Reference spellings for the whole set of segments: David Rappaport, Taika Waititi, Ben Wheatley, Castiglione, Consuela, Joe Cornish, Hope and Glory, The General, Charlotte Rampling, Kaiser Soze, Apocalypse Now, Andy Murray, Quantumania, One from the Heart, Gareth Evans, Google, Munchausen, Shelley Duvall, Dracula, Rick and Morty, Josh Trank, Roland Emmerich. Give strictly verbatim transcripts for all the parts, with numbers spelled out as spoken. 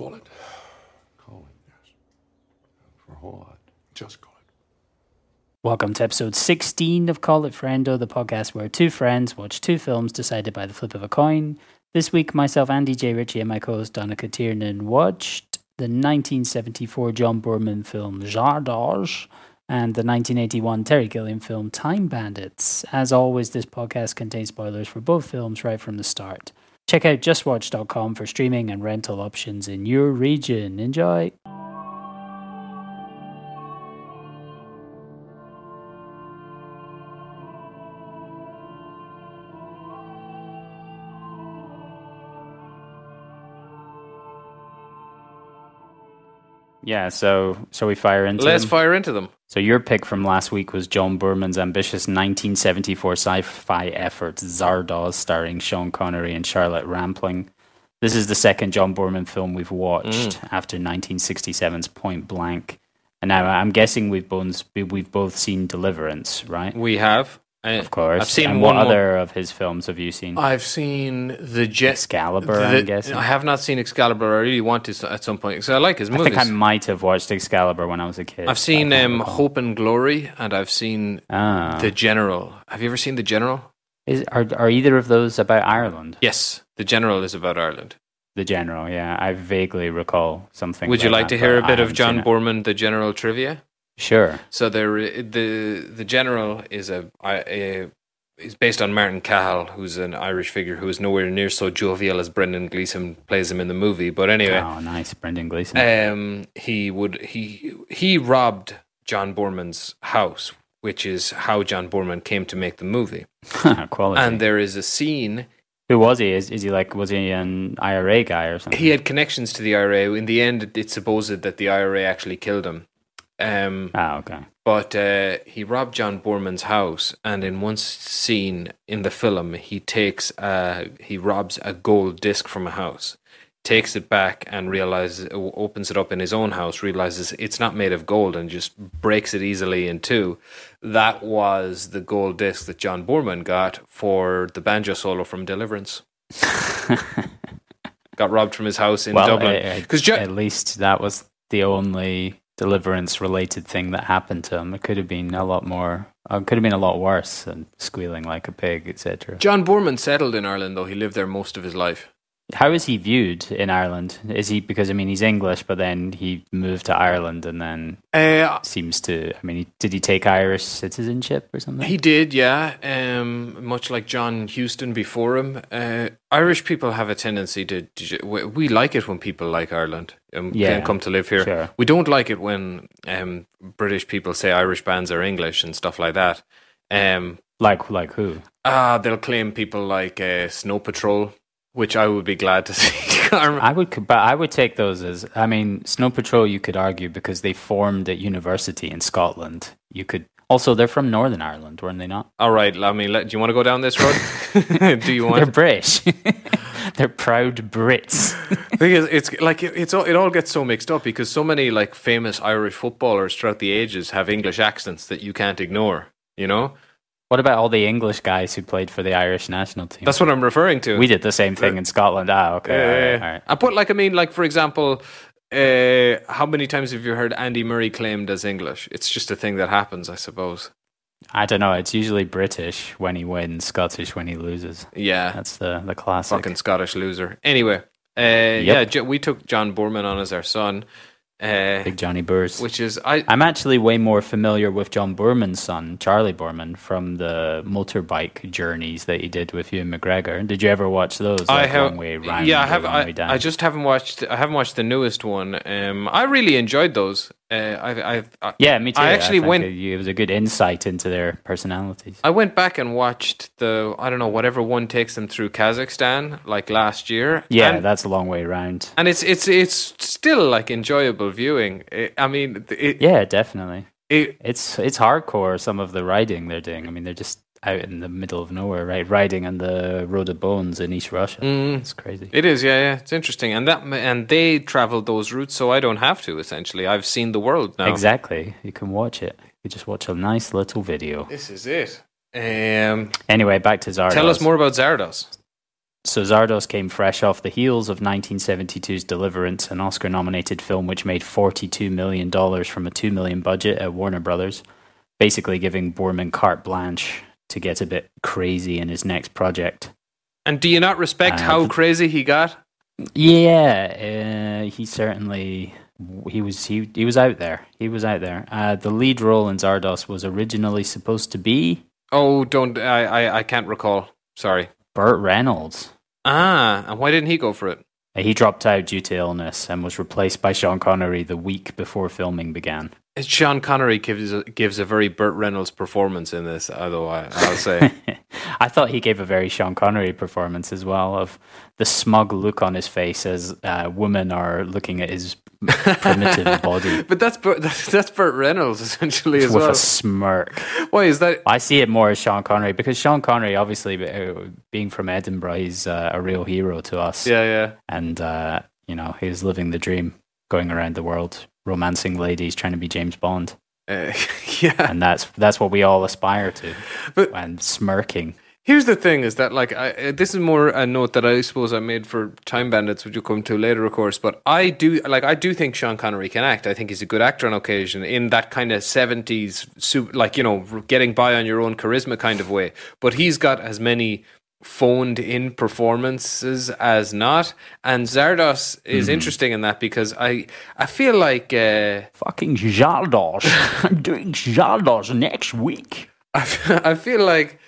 Call it. Call it, yes. For a whole lot. Just call it. Welcome to episode sixteen of Call It Friendo, the podcast where two friends watch two films decided by the flip of a coin. This week, myself, Andy J. Ritchie, and my co-host, Danica Tiernan, watched the nineteen seventy-four John Boorman film Zardoz and the nineteen eighty-one Terry Gilliam film Time Bandits. As always, this podcast contains spoilers for both films right from the start. Check out just watch dot com for streaming and rental options in your region. Enjoy! Yeah, so so we fire into Let's them. Let's fire into them. So your pick from last week was John Boorman's ambitious nineteen seventy-four sci-fi effort, Zardoz, starring Sean Connery and Charlotte Rampling. This is the second John Boorman film we've watched mm. after nineteen sixty-seven's Point Blank. And now I'm guessing we've both, we've both seen Deliverance, right? We have. I, of course. I've seen and one what more. Other of his films have you seen? I've seen the Je- Excalibur, the, I'm guessing. I have not seen Excalibur. I really want to at some point because I like his movies. I think I might have watched Excalibur when I was a kid. I've seen um, Hope and Glory, and I've seen ah. The General. Have you ever seen The General? Is are are either of those about Ireland? Yes, The General is about Ireland. The General, yeah. I vaguely recall something. Would you like that, to hear a bit of John Boorman, The General trivia? Sure. So the the the General is a, a, a is based on Martin Cahill, who's an Irish figure who is nowhere near so jovial as Brendan Gleeson plays him in the movie. But anyway, oh, nice, Brendan Gleeson. Um, he would he he robbed John Boorman's house, which is how John Boorman came to make the movie. Quality. And there is a scene. Who was he? Is, is he like, was he an I R A guy or something? He had connections to the I R A. In the end, it's supposed that the I R A actually killed him. Um, ah, okay. But uh, he robbed John Boorman's house, and in one scene in the film, he takes a, he robs a gold disc from a house, takes it back, and realizes opens it up in his own house, realizes it's not made of gold, and just breaks it easily in two. That was the gold disc that John Boorman got for the banjo solo from Deliverance. Got robbed from his house in well, Dublin. Because jo- at least that was the only Deliverance-related thing that happened to him. It could have been a lot more. It could have been a lot worse than squealing like a pig, et cetera. John Boorman settled in Ireland, though. He lived there most of his life. How is he viewed in Ireland? Is he because I mean he's English, but then he moved to Ireland and then uh, seems to. I mean, he, did he take Irish citizenship or something? He did, yeah. Um, much like John Huston before him, uh, Irish people have a tendency to. We like it when people like Ireland and yeah, come to live here. Sure. We don't like it when um, British people say Irish bands are English and stuff like that. Um, like like who? Ah, uh, they'll claim people like uh, Snow Patrol. Which I would be glad to see. I would, but I would take those as. I mean, Snow Patrol. You could argue because they formed at university in Scotland. You could also they're from Northern Ireland, weren't they not? All right, let me. Let, do you want to go down this road? Do you want? They're British. They're proud Brits. Because it's like it, it's all, it all gets so mixed up because so many like famous Irish footballers throughout the ages have English accents that you can't ignore. You know. What about all the English guys who played for the Irish national team? That's what I'm referring to. We did the same thing in Scotland. Ah, okay. Yeah, all right, yeah. All right. I put like, I mean, like, for example, uh, how many times have you heard Andy Murray claimed as English? It's just a thing that happens, I suppose. I don't know. It's usually British when he wins, Scottish when he loses. Yeah. That's the, the classic. Fucking Scottish loser. Anyway, uh, yep. yeah, we took John Boorman on as our son. Uh, Big Johnny Boors, which is I, I'm actually way more familiar with John Boorman's son, Charlie Boorman, from the motorbike journeys that he did with Ewan McGregor. Did you ever watch those? I like, have, way round, yeah, I have. I, I just haven't watched. I haven't watched the newest one. Um, I really enjoyed those. Uh, I, I, I, yeah, me too. I actually I think went. It was a good insight into their personalities. I went back and watched the I don't know whatever one takes them through Kazakhstan like last year. Yeah, and that's a long way around, and it's it's it's still like enjoyable viewing. It, I mean, it, yeah, definitely. It, it's it's hardcore. Some of the riding they're doing. I mean, they're just out in the middle of nowhere, right? Riding on the Road of Bones in East Russia. Mm, it's crazy. It is, yeah, yeah. It's interesting, and that and they traveled those routes, so I don't have to. Essentially, I've seen the world now. Exactly, you can watch it. You just watch a nice little video. This is it. Um. Anyway, back to Zardoz. Tell us more about Zardoz. So Zardoz came fresh off the heels of nineteen seventy-two's Deliverance, an Oscar-nominated film which made forty-two million dollars from a two million dollars budget at Warner Brothers, basically giving Boorman carte blanche to get a bit crazy in his next project. And do you not respect uh, how crazy he got? Yeah, uh, he certainly... He was he, he was out there. He was out there. Uh, the lead role in Zardoz was originally supposed to be... Oh, don't... I, I, I can't recall. Sorry. Burt Reynolds. Ah, and why didn't he go for it? He dropped out due to illness and was replaced by Sean Connery the week before filming began. Sean Connery gives a, gives a very Burt Reynolds performance in this, although I, I'll say. I thought he gave a very Sean Connery performance as well, of the smug look on his face as uh, women are looking at his primitive body. But that's Burt, that's, that's Burt Reynolds, essentially, as With well. With a smirk. Why is that? I see it more as Sean Connery, because Sean Connery, obviously, uh, being from Edinburgh, he's uh, a real hero to us. Yeah, yeah. And, uh, you know, he was living the dream, going around the world, romancing ladies, trying to be James Bond. Uh, yeah. And that's that's what we all aspire to. But and smirking. Here's the thing, is that, like, I, this is more a note that I suppose I made for Time Bandits, which you'll come to later, of course, but I do, like, I do think Sean Connery can act. I think he's a good actor on occasion, in that kind of seventies, like, you know, getting by on your own charisma kind of way. But he's got as many phoned in performances as not, and Zardoz is mm. interesting in that, because I I feel like uh, fucking Zardoz I'm doing Zardoz next week. I, I feel like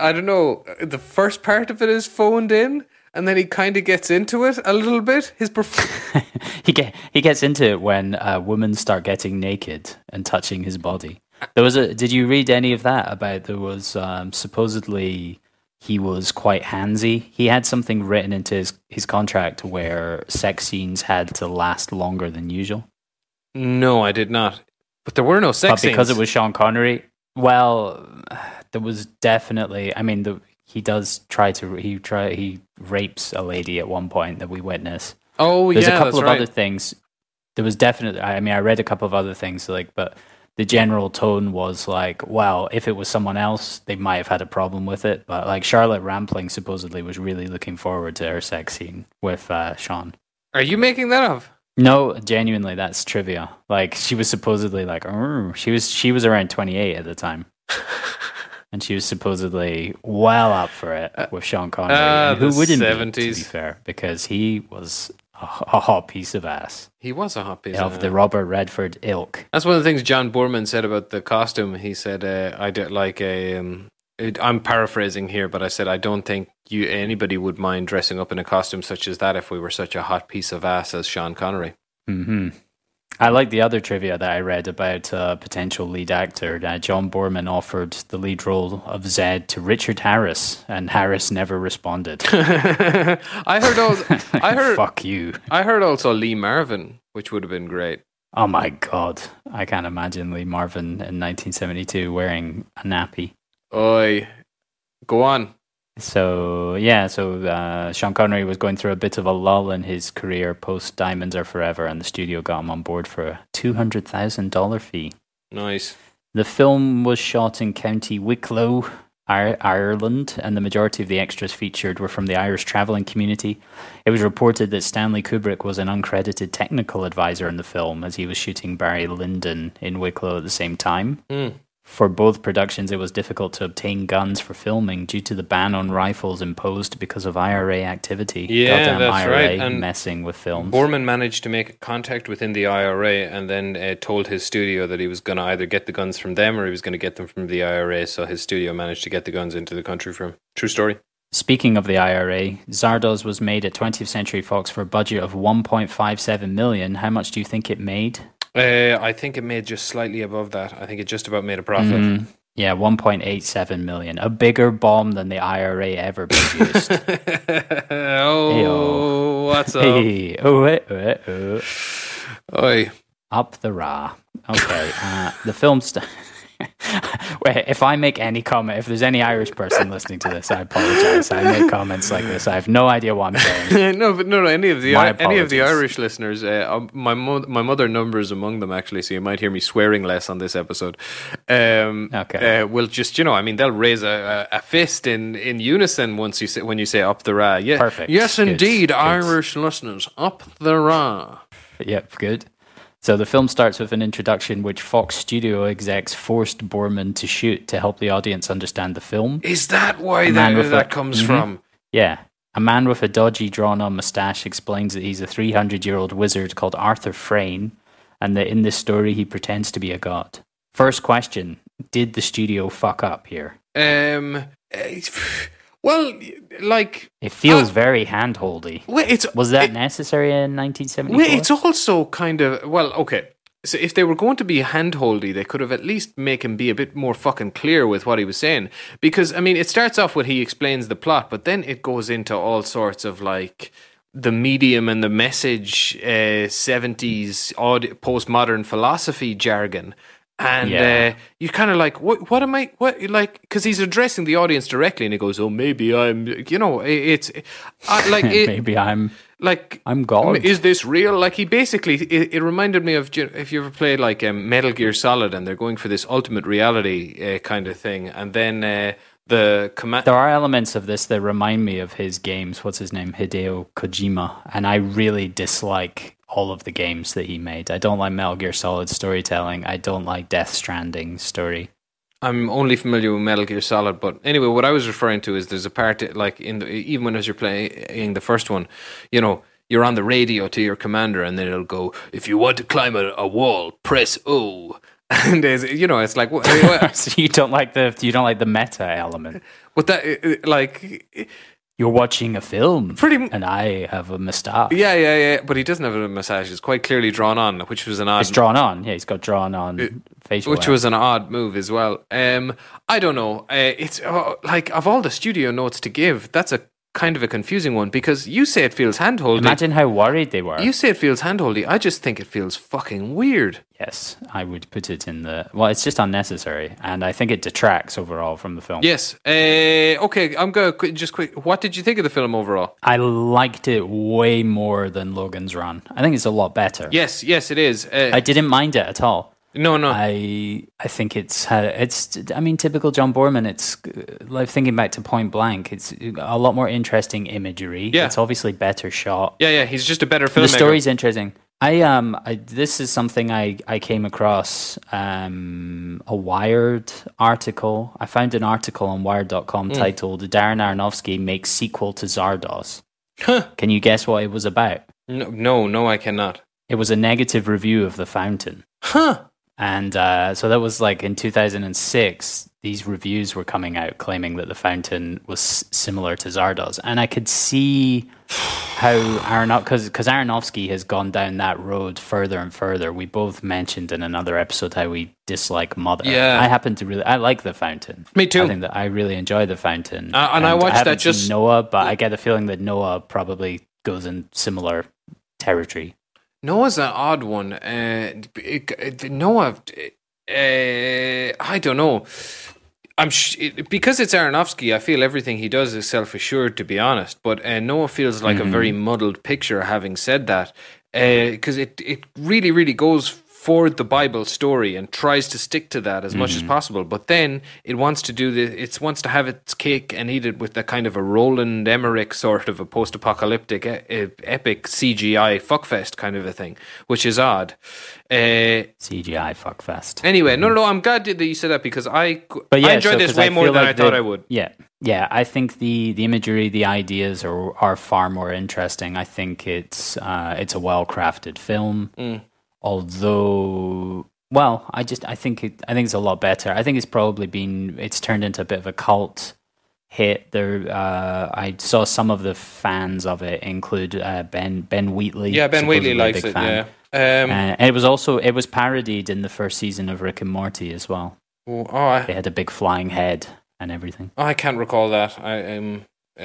I don't know the first part of it is phoned in, and then he kind of gets into it a little bit. His perf- he get, he gets into it when uh, women start getting naked and touching his body. There was a did you read any of that about there was um, supposedly he was quite handsy. He had something written into his, his contract where sex scenes had to last longer than usual. No, I did not. But there were no sex but scenes. But because it was Sean Connery, well, there was definitely... I mean, the, he does try to... He try he rapes a lady at one point that we witness. Oh, There's yeah, There's a couple of right. other things. There was definitely... I mean, I read a couple of other things, like, but... The general tone was like, well, if it was someone else, they might have had a problem with it. But like Charlotte Rampling supposedly was really looking forward to her sex scene with uh, Sean. Are you making that up? No, genuinely, that's trivia. Like she was supposedly like, oh, she was she was around twenty-eight at the time. And she was supposedly well up for it with Sean Connery. Uh, who wouldn't seventies. Be, to be fair, because he was... A hot piece of ass. He was a hot piece of ass. Of the Robert Redford ilk. That's one of the things John Boorman said about the costume. He said, uh, I did like a, um, it, I'm paraphrasing here, but I said, I don't think you anybody would mind dressing up in a costume such as that if we were such a hot piece of ass as Sean Connery. Mm-hmm. I like the other trivia that I read about uh, potential lead actor. Uh, John Boorman offered the lead role of Zed to Richard Harris, and Harris never responded. I heard also, I heard fuck you. I heard also Lee Marvin, which would have been great. Oh my god, I can't imagine Lee Marvin in nineteen seventy-two wearing a nappy. Oi, go on. So yeah, so uh, Sean Connery was going through a bit of a lull in his career post Diamonds Are Forever, and the studio got him on board for a two hundred thousand dollars fee. Nice. The film was shot in County Wicklow, Ireland, and the majority of the extras featured were from the Irish travelling community. It was reported that Stanley Kubrick was an uncredited technical advisor in the film, as he was shooting Barry Lyndon in Wicklow at the same time. Mm. For both productions, it was difficult to obtain guns for filming due to the ban on rifles imposed because of I R A activity. Yeah, Goddamn that's I R A right. And messing with films. Boorman managed to make contact within the I R A, and then uh, told his studio that he was going to either get the guns from them or he was going to get them from the I R A. So his studio managed to get the guns into the country from. True story. Speaking of the I R A, Zardoz was made at twentieth Century Fox for a budget of one point five seven million dollars. How much do you think it made? Uh, I think it made just slightly above that. I think it just about made a profit. Mm, yeah, one point eight seven million. A bigger bomb than the I R A ever produced. oh, Hey-oh. What's up? Hey, oh, hey, oh, oh. Oi. Up the ra. Okay. Uh, the film... St- if I make any comment, if there's any Irish person listening to this, I apologize. I make comments like this. I have no idea what I'm saying. no, but no, no. Any of the I, any of the Irish listeners, uh, my mo- my mother number is among them actually. So you might hear me swearing less on this episode. Um, okay. Uh, we'll just you know, I mean, they'll raise a, a fist in, in unison once you say, when you say up the ra. Yeah. Perfect. Yes, good. Indeed, good. Irish listeners, up the ra. Yep. Good. So the film starts with an introduction which Fox studio execs forced Boorman to shoot to help the audience understand the film. Is that why that, that a, comes mm-hmm. from? Yeah. A man with a dodgy drawn-on moustache explains that he's a three hundred-year-old wizard called Arthur Frayne, and that in this story he pretends to be a god. First question, did the studio fuck up here? Um... Well, like... It feels uh, very hand-holdy. Wait, it's, Was that it, necessary in nineteen seventy-four? Wait, it's also kind of... Well, okay. So if they were going to be hand-holdy, they could have at least make him be a bit more fucking clear with what he was saying. Because, I mean, it starts off with he explains the plot, but then it goes into all sorts of, like... the medium and the message, uh, seventies odd postmodern philosophy jargon. And yeah. uh, you're kind of like, what, what am I, what, like, because he's addressing the audience directly and he goes, oh, maybe I'm, you know, it, it's, it, I, like, it, maybe I'm, like, I'm God. Is this real? Like, he basically, it, it reminded me of, if you ever played, like, um, Metal Gear Solid and they're going for this ultimate reality uh, kind of thing. And then uh, the command. There are elements of this that remind me of his games. What's his name? Hideo Kojima. And I really dislike all of the games that he made. I don't like Metal Gear Solid storytelling. I don't like Death Stranding story. I'm only familiar with Metal Gear Solid, but anyway, what I was referring to is there's a part like in the, even when as you're playing the first one, you know, you're on the radio to your commander, and then it'll go, "If you want to climb a, a wall, press O." And you know, it's like what, what? So you don't like the you don't like the meta element. But that like. You're watching a film, Pretty m- and I have a moustache. Yeah, yeah, yeah. But he doesn't have a moustache. It's quite clearly drawn on, which was an odd... It's drawn on. Yeah, he's got drawn on it, facial Which hair. was an odd move as well. Um, I don't know. Uh, it's uh, like, of all the studio notes to give, that's a kind of a confusing one, because you say it feels handholdy. Imagine how worried they were. You say it feels handholdy. I just think it feels fucking weird. Yes, I would put it in the... Well, it's just unnecessary, and I think it detracts overall from the film. Yes. Uh, okay, I'm going to just quick... What did you think of the film overall? I liked it way more than Logan's Run. I think it's a lot better. Yes, yes, it is. Uh, I didn't mind it at all. No, no. I I think it's uh, it's. I mean, typical John Boorman. It's like thinking back to Point Blank. It's a lot more interesting imagery. Yeah. It's obviously better shot. Yeah, yeah. He's just a better filmmaker. The story's interesting. I um. I, this is something I I came across um a Wired article. I found an article on Wired dot com mm. titled "Darren Aronofsky makes sequel to Zardoz." Huh. Can you guess what it was about? No, no, no. I cannot. It was a negative review of The Fountain. Huh. And uh, so that was like in two thousand six, these reviews were coming out claiming that The Fountain was similar to Zardoz. And I could see how Aronof- 'cause, 'cause Aronofsky has gone down that road further and further. We both mentioned in another episode how we dislike Mother. Yeah. I happen to really, I like The Fountain. Me too. I think that I really enjoy The Fountain. Uh, and, and I watched I that just. Noah, but I get the feeling that Noah probably goes in similar territory. Noah's an odd one. Uh, it, it, Noah, uh, I don't know. I'm sh- it, because it's Aronofsky. I feel everything he does is self-assured, to be honest. But uh, Noah feels like mm-hmm. a very muddled picture. Having said that, because uh, it it really really goes for the Bible story and tries to stick to that as mm-hmm. much as possible. But then it wants to do the it wants to have its cake and eat it with that kind of a Roland Emmerich sort of a post-apocalyptic e- epic C G I fuckfest kind of a thing, which is odd. Uh, C G I fuckfest. Anyway, mm-hmm. no, no, I'm glad that you said that because I, but yeah, I enjoyed so, this way I more than like I thought the, I would. Yeah, yeah. I think the, the imagery, the ideas are are far more interesting. I think it's uh, it's a well-crafted film. Mm. Although, well, I just I think it, I think it's a lot better. I think it's probably been it's turned into a bit of a cult hit. There, uh, I saw some of the fans of it include uh, Ben Ben Wheatley. Yeah, Ben Wheatley likes it. Fan. Yeah, um, uh, and it was also it was parodied in the first season of Rick and Morty as well. Oh, I, they had a big flying head and everything. I can't recall that. I um,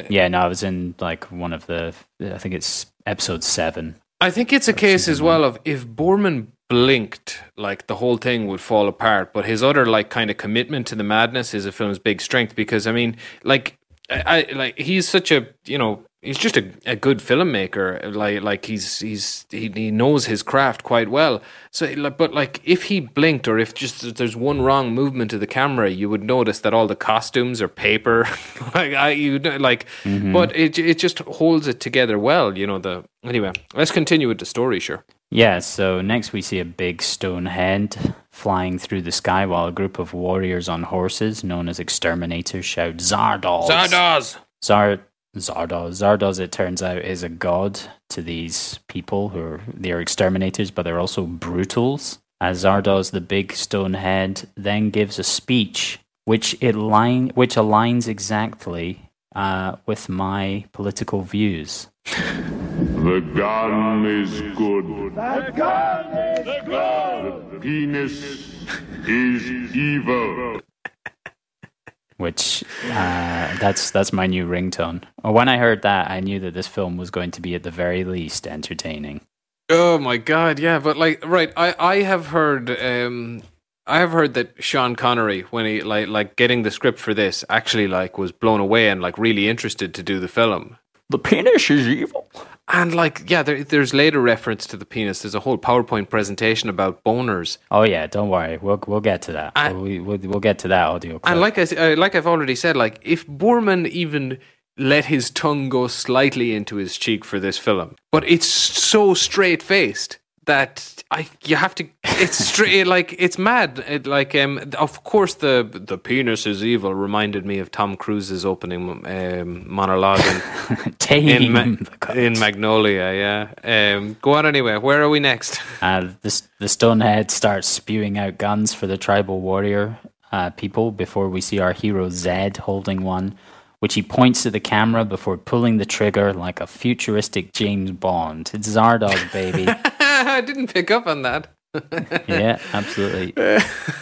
yeah, no, I was in like one of the I think it's episode seven. I think it's a case as well of if Boorman blinked, like the whole thing would fall apart. But his other like kind of commitment to the madness is a film's big strength, because I mean, like I, I like he's such a, you know, he's just a, a good filmmaker. Like like he's he's he, he knows his craft quite well. So, but like if he blinked, or if just if there's one wrong movement of the camera, you would notice that all the costumes are paper. like I you like, mm-hmm. But it it just holds it together well. You know the anyway. Let's continue with the story, sure. Yeah. So next we see a big stone head flying through the sky while a group of warriors on horses, known as exterminators, shout "Zardoz!" Zardoz. Zard. Zardoz. Zardoz, it turns out, is a god to these people who are, they are exterminators, but they're also brutals. As Zardoz, the big stone head, then gives a speech which it line which aligns exactly uh, with my political views. The gun is good. The gun is good. The penis is evil. Which uh, that's that's my new ringtone. When I heard that, I knew that this film was going to be at the very least entertaining. Oh my god, yeah! But like, right, I, I have heard um, I have heard that Sean Connery, when he like like getting the script for this, actually like was blown away and like really interested to do the film. The penis is evil. And like, yeah, there, there's later reference to the penis. There's a whole PowerPoint presentation about boners. Oh yeah, don't worry, we'll we'll get to that. And, we, we'll we'll get to that audio clip. And like I like I've already said, like if Boorman even let his tongue go slightly into his cheek for this film, but it's so straight faced that I you have to. It's straight like it's mad. It, like um, of course the the penis is evil reminded me of Tom Cruise's opening um, monologue in in, Ma- in Magnolia. Yeah, um, go on anyway. Where are we next? Uh, the the stonehead starts spewing out guns for the tribal warrior uh, people before we see our hero Zed holding one, which he points to the camera before pulling the trigger like a futuristic James Bond. It's Zardoz, baby. I didn't pick up on that. Yeah, absolutely.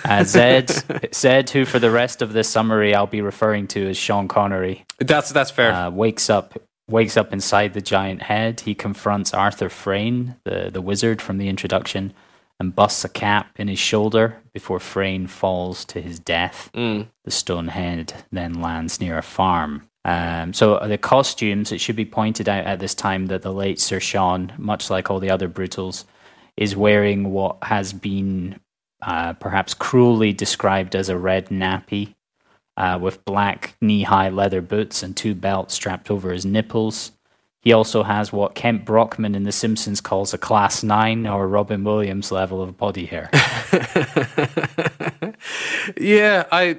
Uh, Zed, Zed, who for the rest of this summary I'll be referring to as Sean Connery. That's that's fair. Uh, wakes up, wakes up inside the giant head. He confronts Arthur Frayne, the the wizard from the introduction, and busts a cap in his shoulder before Frayne falls to his death. Mm. The stone head then lands near a farm. Um, so the costumes, it should be pointed out at this time that the late Sir Sean, much like all the other brutals, is wearing what has been uh, perhaps cruelly described as a red nappy uh, with black knee-high leather boots and two belts strapped over his nipples. He also has what Kent Brockman in The Simpsons calls a class nine or Robin Williams level of body hair. Yeah, I...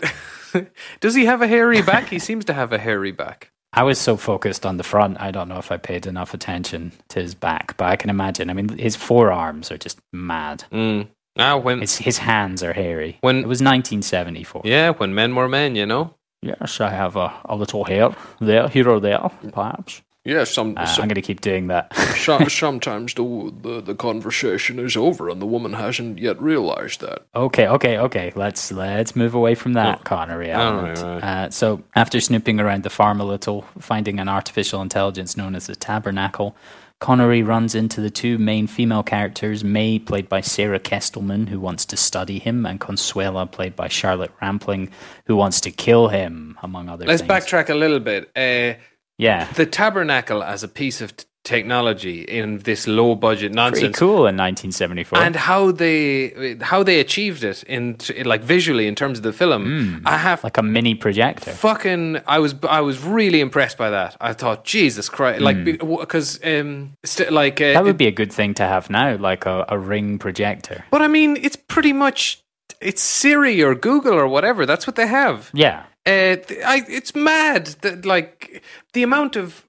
Does he have a hairy back? He seems to have a hairy back. I was so focused on the front, I don't know if I paid enough attention to his back, but I can imagine. I mean, his forearms are just mad. Mm. Ah, when his, his hands are hairy. When it was nineteen seventy-four. Yeah, when men were men, you know. Yes, I have a, a little hair there, here or there, perhaps. Yeah, some, uh, some, I'm going to keep doing that. Sometimes the, the the conversation is over and the woman hasn't yet realized that. Okay, okay, okay. Let's let's move away from that, oh. Connery. All right, right. Uh, so after snooping around the farm a little, finding an artificial intelligence known as the Tabernacle, Connery runs into the two main female characters, May, played by Sarah Kestelman, who wants to study him, and Consuela, played by Charlotte Rampling, who wants to kill him, among other Let's things. Let's backtrack a little bit. Uh, Yeah, the tabernacle as a piece of t- technology in this low budget nonsense. Pretty cool in nineteen seventy-four, and how they how they achieved it in like visually in terms of the film. Mm, I have like a mini projector. Fucking, I was I was really impressed by that. I thought, Jesus Christ, mm. like because um st- like uh, that would it, be a good thing to have now, like a, a ring projector. But I mean, it's pretty much it's Siri or Google or whatever. That's what they have. Yeah. Uh, I, it's mad that like the amount of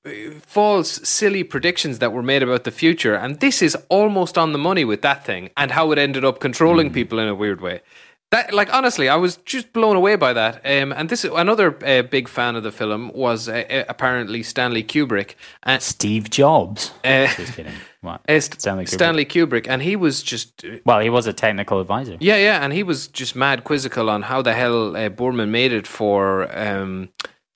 false, silly predictions that were made about the future, and this is almost on the money with that thing and how it ended up controlling mm. people in a weird way. That, like, honestly, I was just blown away by that. Um, and this another uh, big fan of the film was uh, apparently Stanley Kubrick and Steve Jobs. Uh, just kidding. What? Uh, St- Stanley Kubrick. Stanley Kubrick, and he was just uh, well, he was a technical advisor. Yeah, yeah, and he was just mad quizzical on how the hell uh, Boorman made it for um,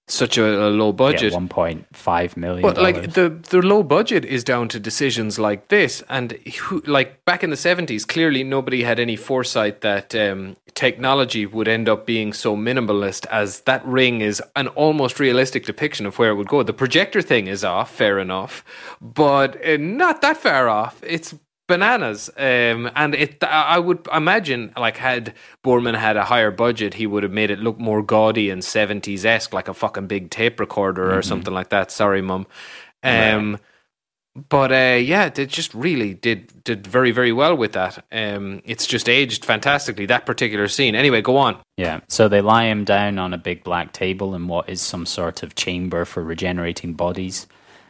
such a, a low budget. Yeah, one point five million dollars. Well, like the, the low budget is down to decisions like this. And who, like back in the seventies, clearly nobody had any foresight that um, technology would end up being so minimalist, as that ring is an almost realistic depiction of where it would go. The projector thing is off, fair enough, but uh, not that far off. It's bananas. Um, and it, I would imagine, like, had Boorman had a higher budget, he would have made it look more gaudy and seventies-esque, like a fucking big tape recorder mm-hmm. or something like that. Sorry, Mum. Um, right. But uh, yeah, they just really did did very, very well with that. Um, it's just aged fantastically, that particular scene. Anyway, go on. Yeah, so they lie him down on a big black table in what is some sort of chamber for regenerating bodies.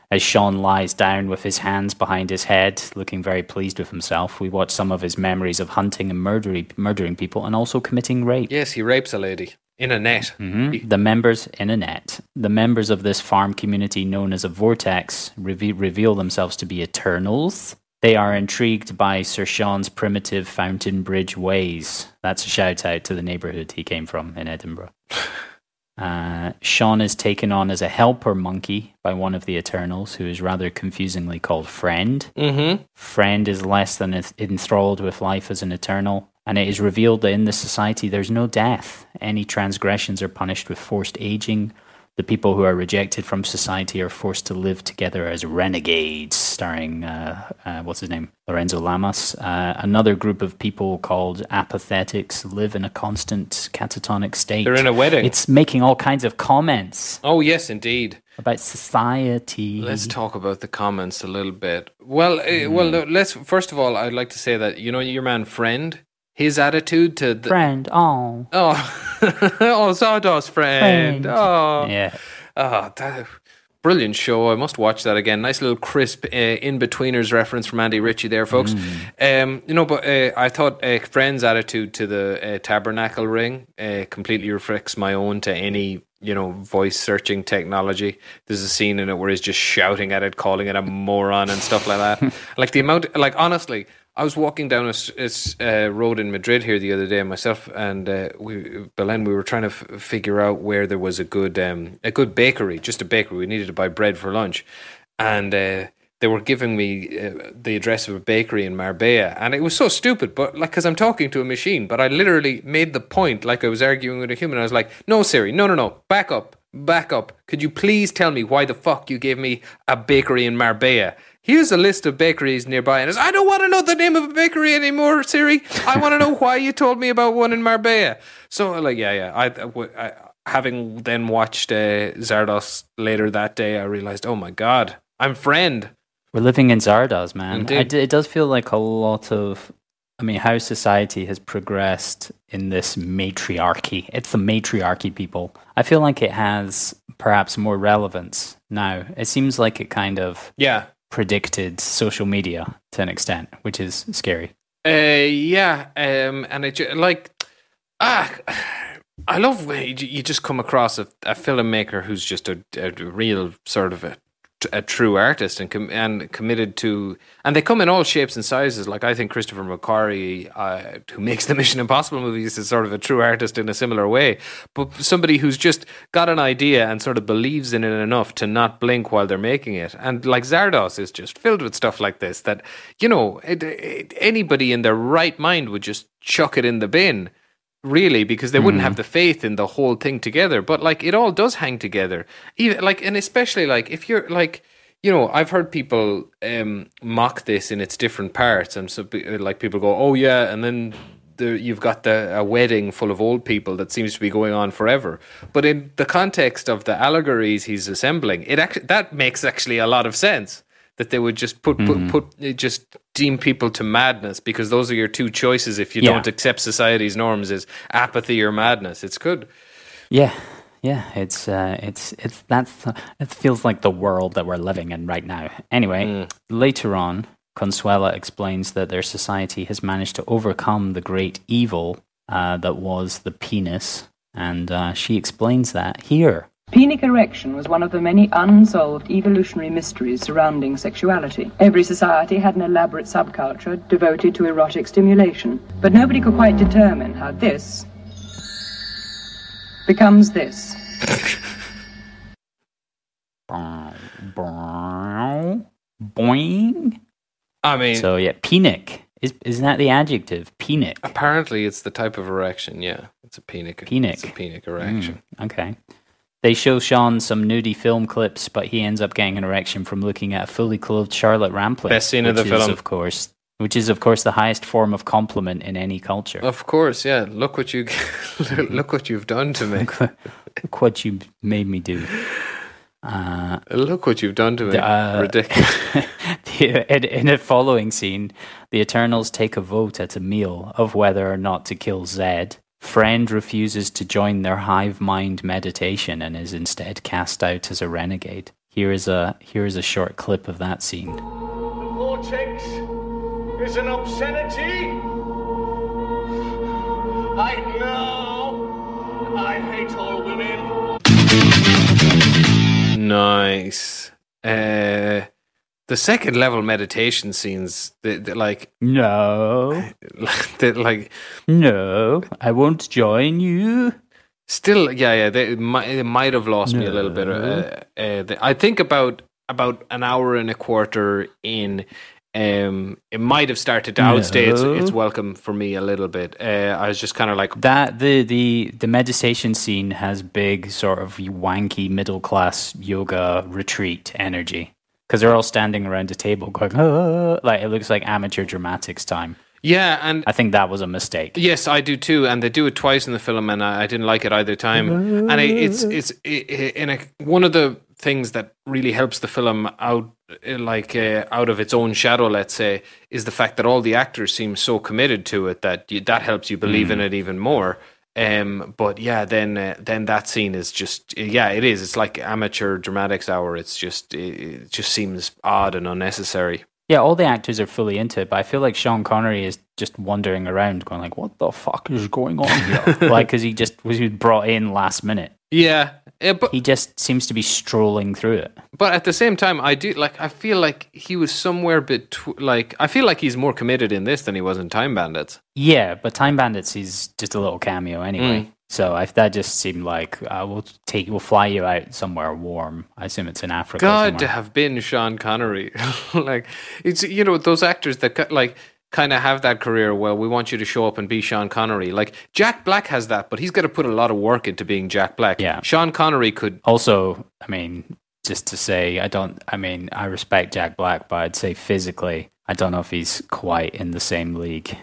As Sean lies down with his hands behind his head, looking very pleased with himself, we watch some of his memories of hunting and murdering, murdering people and also committing rape. Yes, he rapes a lady in a net. Mm-hmm. He- the members in a net. The members of this farm community known as a vortex re- reveal themselves to be Eternals. They are intrigued by Sir Sean's primitive Fountain Bridge ways. That's a shout out to the neighbourhood he came from in Edinburgh. Uh, Sean is taken on as a helper monkey by one of the Eternals, who is rather confusingly called Friend. Mm-hmm. Friend is less than enthralled with life as an Eternal, and it is revealed that in this society there's no death. Any transgressions are punished with forced aging. The people who are rejected from society are forced to live together as renegades, starring, uh, uh, what's his name, Lorenzo Lamas. Uh, another group of people called apathetics live in a constant catatonic state. They're in a wedding. It's making all kinds of comments. Oh, yes, indeed. About society. Let's talk about the comments a little bit. Well, mm. uh, well, let's, first of all, I'd like to say that, you know, your man Friend... His attitude to the friend, oh, oh, oh, Zardoz friend, friend. oh, yeah, oh, that, brilliant show. I must watch that again. Nice little crisp uh, in-betweeners reference from Andy Ritchie there, folks. Mm. Um, you know, but uh, I thought uh, Friend's attitude to the uh, tabernacle ring uh, completely reflects my own to any, you know, voice searching technology. There's a scene in it where he's just shouting at it, calling it a moron and stuff like that. Like the amount, like honestly. I was walking down a, a uh, road in Madrid here the other day myself, and uh, we, Belen, we were trying to f- figure out where there was a good um, a good bakery, just a bakery. We needed to buy bread for lunch, and uh, they were giving me uh, the address of a bakery in Marbella, and it was so stupid, but like, because I'm talking to a machine, but I literally made the point like I was arguing with a human. I was like, "No, Siri, no, no, no, back up, back up. Could you please tell me why the fuck you gave me a bakery in Marbella? Here's a list of bakeries nearby." And it's, I don't want to know the name of a bakery anymore, Siri. I want to know why you told me about one in Marbella. So, like, yeah, yeah. I, I, having then watched uh, Zardoz later that day, I realized, oh my God, I'm Friend. We're living in Zardoz, man. I, it does feel like a lot of, I mean, how society has progressed in this matriarchy. It's the matriarchy, people. I feel like it has perhaps more relevance now. It seems like it kind of... yeah. predicted social media to an extent, which is scary. Uh, yeah, um, and it like ah, I love when you just come across a, a filmmaker who's just a, a real sort of a, a true artist and com- and committed to, and they come in all shapes and sizes. Like I think Christopher McQuarrie, uh, who makes the Mission Impossible movies, is sort of a true artist in a similar way. But somebody who's just got an idea and sort of believes in it enough to not blink while they're making it. And like Zardoz is just filled with stuff like this that, you know, it, it, anybody in their right mind would just chuck it in the bin. Really, because they wouldn't mm. have the faith in the whole thing together. But like, it all does hang together. Even like, and especially like, if you're like, you know, I've heard people um, mock this in its different parts, and so like people go, "Oh yeah," and then the, you've got the a wedding full of old people that seems to be going on forever. But in the context of the allegories he's assembling, it act- that makes actually a lot of sense. That they would just put mm-hmm. put, put just deem people to madness, because those are your two choices if you yeah. don't accept society's norms, is apathy or madness. It's good. Yeah, yeah. It's uh, it's it's that's uh, it feels like the world that we're living in right now. Anyway, mm. later on, Consuela explains that their society has managed to overcome the great evil uh, that was the penis, and uh, she explains that here. Penic erection was one of the many unsolved evolutionary mysteries surrounding sexuality. Every society had an elaborate subculture devoted to erotic stimulation, but nobody could quite determine how this becomes this. boing. I mean, so yeah, penic. Is, isn't that the adjective? Penic. Apparently, it's the type of erection. Yeah, it's a penic. Penic. It's a penic erection. Mm, okay. They show Sean some nudie film clips, but he ends up getting an erection from looking at a fully clothed Charlotte Rampling. Best scene of the is, film, of course. Which is, of course, the highest form of compliment in any culture. Of course, yeah. Look what you look what you've done to me. Look what you made me do. Uh, look what you've done to me. Uh, Ridiculous. the, in, in a following scene, the Eternals take a vote at a meal of whether or not to kill Zed. Friend refuses to join their hive mind meditation and is instead cast out as a renegade. Here is a here is a short clip of that scene. The vortex is an obscenity. I know. I hate all women. Nice. Uh, the second level meditation scenes, they, they're like no, they're like no, I won't join you. Still, yeah, yeah, they might, they might have lost no. me a little bit. Uh, uh, they, I think about about an hour and a quarter in. Um, it might have started to outstay no. its, its welcome for me a little bit. Uh, I was just kind of like that. The, the the meditation scene has big sort of wanky middle class yoga retreat energy because they're all standing around a table going ah, like it looks like amateur dramatics time. Yeah, and I think that was a mistake. Yes, I do too, and they do it twice in the film, and I, I didn't like it either time. Ah. And it, it's it's it, it, in a one of the things that really helps the film out. Like uh, out of its own shadow, let's say, is the fact that all the actors seem so committed to it that you, that helps you believe mm. in it even more. Um, but yeah, then uh, then that scene is just yeah, it is. It's like amateur dramatics hour. It's just it, it just seems odd and unnecessary. Yeah, all the actors are fully into it, but I feel like Sean Connery is just wandering around, going like, "What the fuck is going on here?" Like, because he just was brought in last minute. Yeah. Yeah, but he just seems to be strolling through it. But at the same time, I do like. I feel like he was somewhere between. Like I feel like he's more committed in this than he was in Time Bandits. Yeah, but Time Bandits is just a little cameo anyway. Mm. So I, that just seemed like uh, we'll take, we'll fly you out somewhere warm. I assume it's in Africa. God somewhere. To have been Sean Connery. Like it's you know those actors that like. Kind of have that career where we want you to show up and be Sean Connery. Like Jack Black has that, but he's got to put a lot of work into being Jack Black. Yeah. Sean Connery could also, I mean, just to say, I don't, I mean, I respect Jack Black, but I'd say physically, I don't know if he's quite in the same league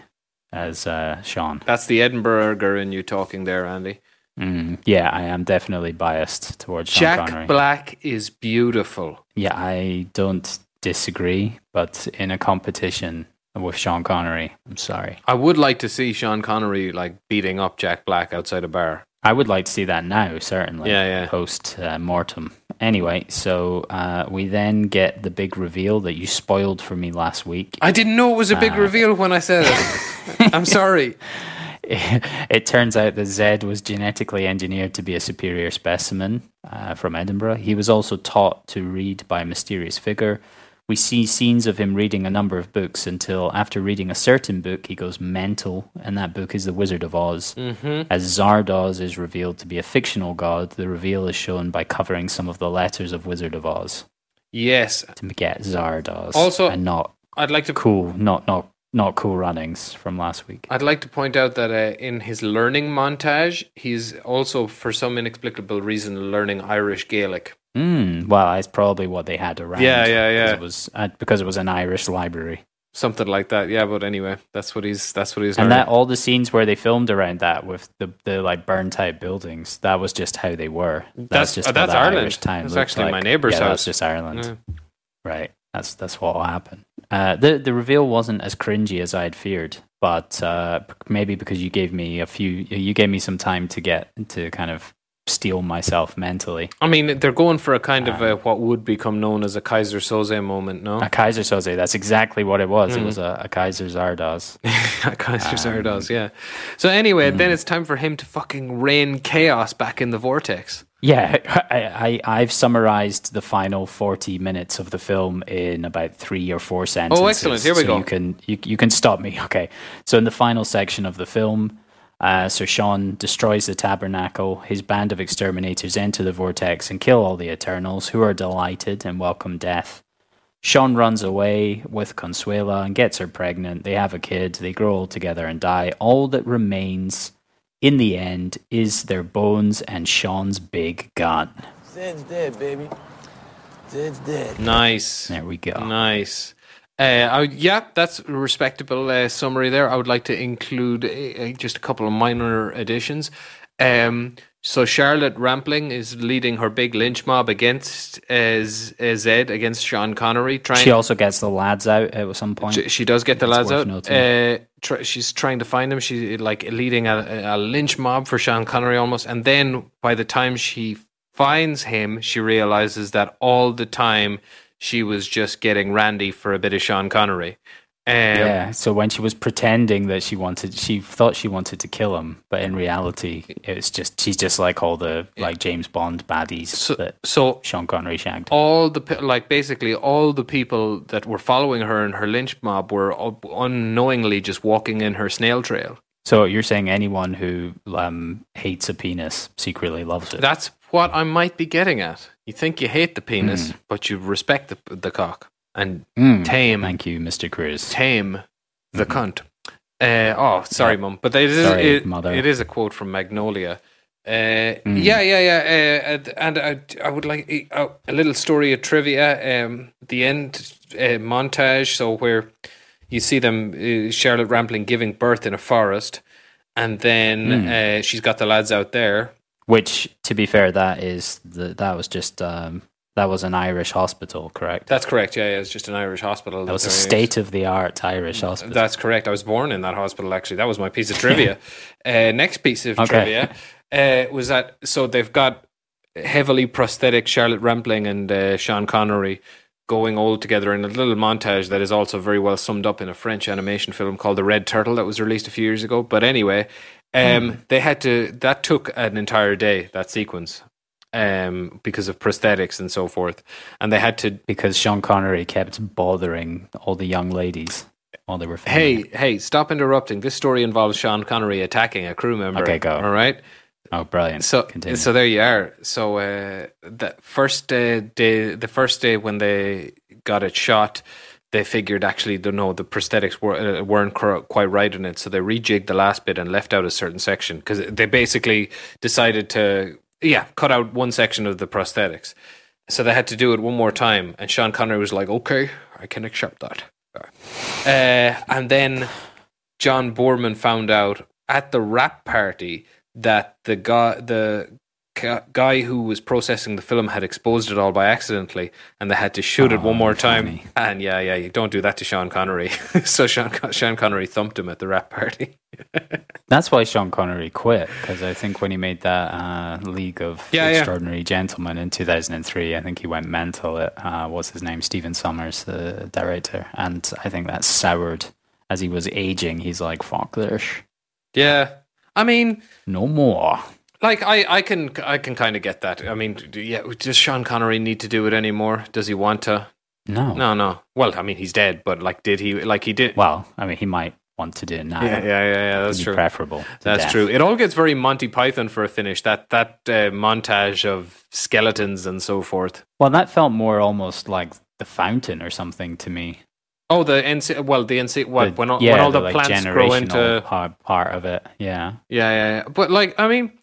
as uh, Sean. That's the Edinburgher in you talking there, Andy. Mm, yeah, I am definitely biased towards Sean Jack Connery. Jack Black is beautiful. Yeah, I don't disagree, but in a competition with Sean Connery, I'm sorry. I would like to see Sean Connery like beating up Jack Black outside a bar. I would like to see that now, certainly. Yeah, yeah. Post uh, mortem. Anyway, so uh, we then get the big reveal that you spoiled for me last week. I didn't know it was a big uh, reveal when I said it. I'm sorry. It, it turns out that Zed was genetically engineered to be a superior specimen uh, from Edinburgh. He was also taught to read by a mysterious figure. We see scenes of him reading a number of books until after reading a certain book, he goes mental, and that book is The Wizard of Oz. Mm-hmm. As Zardoz is revealed to be a fictional god, the reveal is shown by covering some of the letters of Wizard of Oz. Yes. To get Zardoz. Also, and not I'd like to cool, not not not cool runnings from last week. I'd like to point out that uh, in his learning montage, he's also, for some inexplicable reason, learning Irish Gaelic. Mm, well, it's probably what they had around. Yeah, yeah, yeah. Because it was, uh, because it was an Irish library, something like that. Yeah, but anyway, that's what he's. That's what he's. And learning. That all the scenes where they filmed around that with the the like burnt out buildings, that was just how they were. That's, that's just oh, that's that Ireland. Irish time. That's actually like. My neighbor's yeah, house. That's just Ireland, yeah. Right? That's that's what will happen. Uh, the the reveal wasn't as cringy as I had feared, but uh, maybe because you gave me a few, you gave me some time to get to kind of. Steal myself mentally. I mean, they're going for a kind of a, what would become known as a Kaiser Soze moment, no? A Kaiser Soze, that's exactly what it was. Mm. It was a, a Kaiser Zardoz. A Kaiser um, Zardoz, yeah. So anyway, mm. then it's time for him to fucking rain chaos back in the vortex. Yeah, I, I, I've summarized the final forty minutes of the film in about three or four sentences. Oh, excellent, here we so go. You can, you, you can stop me, okay. So in the final section of the film, Uh, so Sean destroys the tabernacle. His band of exterminators enter the vortex and kill all the Eternals, who are delighted and welcome death. Sean runs away with Consuela and gets her pregnant. They have a kid. They grow old together and die. All that remains in the end is their bones and Sean's big gun. Zed's dead, baby. Zed's dead. Nice. There we go. Nice. Uh, I would, yeah, that's a respectable uh, summary there. I would like to include a, a, just a couple of minor additions. Um, so Charlotte Rampling is leading her big lynch mob against uh, Zed, against Sean Connery. Trying, she also gets the lads out at some point. She, she does get the lads out. Uh, tr- she's trying to find him. She's like leading a, a lynch mob for Sean Connery almost. And then by the time she finds him, she realizes that all the time she was just getting randy for a bit of Sean Connery. Um, yeah, so when she was pretending that she wanted, she thought she wanted to kill him, but in reality, it was just she's just like all the like James Bond baddies so, that so Sean Connery shagged. All the like, basically all the people that were following her in her lynch mob were unknowingly just walking in her snail trail. So you're saying anyone who um, hates a penis secretly loves it? That's what I might be getting at. You think you hate the penis, mm. but you respect the, the cock and mm. tame. Thank you, Mister Cruz. Tame the mm-hmm. cunt. Uh, oh, sorry, yeah. Mum. But it is, sorry, it, mother. It is a quote from Magnolia. Uh, mm. Yeah, yeah, yeah. Uh, and I, I would like uh, a little story of trivia. Um, the end uh, montage, so where you see them, uh, Charlotte Rampling giving birth in a forest, and then mm. uh, she's got the lads out there. Which, to be fair, that is the, that was just um, that was an Irish hospital, correct? That's correct. Yeah, yeah, it's just an Irish hospital. That was a state-of-the-art Irish hospital. That's correct. I was born in that hospital. Actually, that was my piece of trivia. uh, next piece of okay. trivia uh, was that so they've got heavily prosthetic Charlotte Rampling and uh, Sean Connery going old together in a little montage that is also very well summed up in a French animation film called The Red Turtle that was released a few years ago. But anyway. Um, they had to, that took an entire day, that sequence, um, because of prosthetics and so forth. And they had to, because Sean Connery kept bothering all the young ladies while they were filming. Hey, hey, stop interrupting. This story involves Sean Connery attacking a crew member. Okay, go. All right. Oh, brilliant. So, Continue. so there you are. So, uh, that first uh, day, the first day when they got it shot, they figured actually, no, the prosthetics were, uh, weren't quite right in it. So they rejigged the last bit and left out a certain section because they basically decided to, yeah, cut out one section of the prosthetics. So they had to do it one more time. And Sean Connery was like, okay, I can accept that. Uh, and then John Boorman found out at the rap party that the guy, the guy who was processing the film had exposed it all by accidentally, and they had to shoot oh, it one more time. Funny. And yeah, yeah, you don't do that to Sean Connery. so Sean, Con- Sean Connery thumped him at the rap party. That's why Sean Connery quit, because I think when he made that uh, League of yeah, Extraordinary yeah. Gentlemen in two thousand three, I think he went mental at, uh, what's his name, Stephen Sommers, the director, and I think that soured as he was aging. He's like, fuck this. Yeah, I mean... No more. Like I, I can, I can kind of get that. I mean, yeah. Does Sean Connery need to do it anymore? Does he want to? No, no, no. Well, I mean, he's dead, but like, did he? Like, he did. Well, I mean, he might want to do it now. Yeah, yeah, yeah. yeah that's true. Preferable. That's death. True. It all gets very Monty Python for a finish. That that uh, montage of skeletons and so forth. Well, that felt more almost like The Fountain or something to me. Oh, the N C, well, the N C, what, the, when, yeah, when all the, the like, plants grow into part, part of it, yeah. yeah, yeah, yeah. But like, I mean,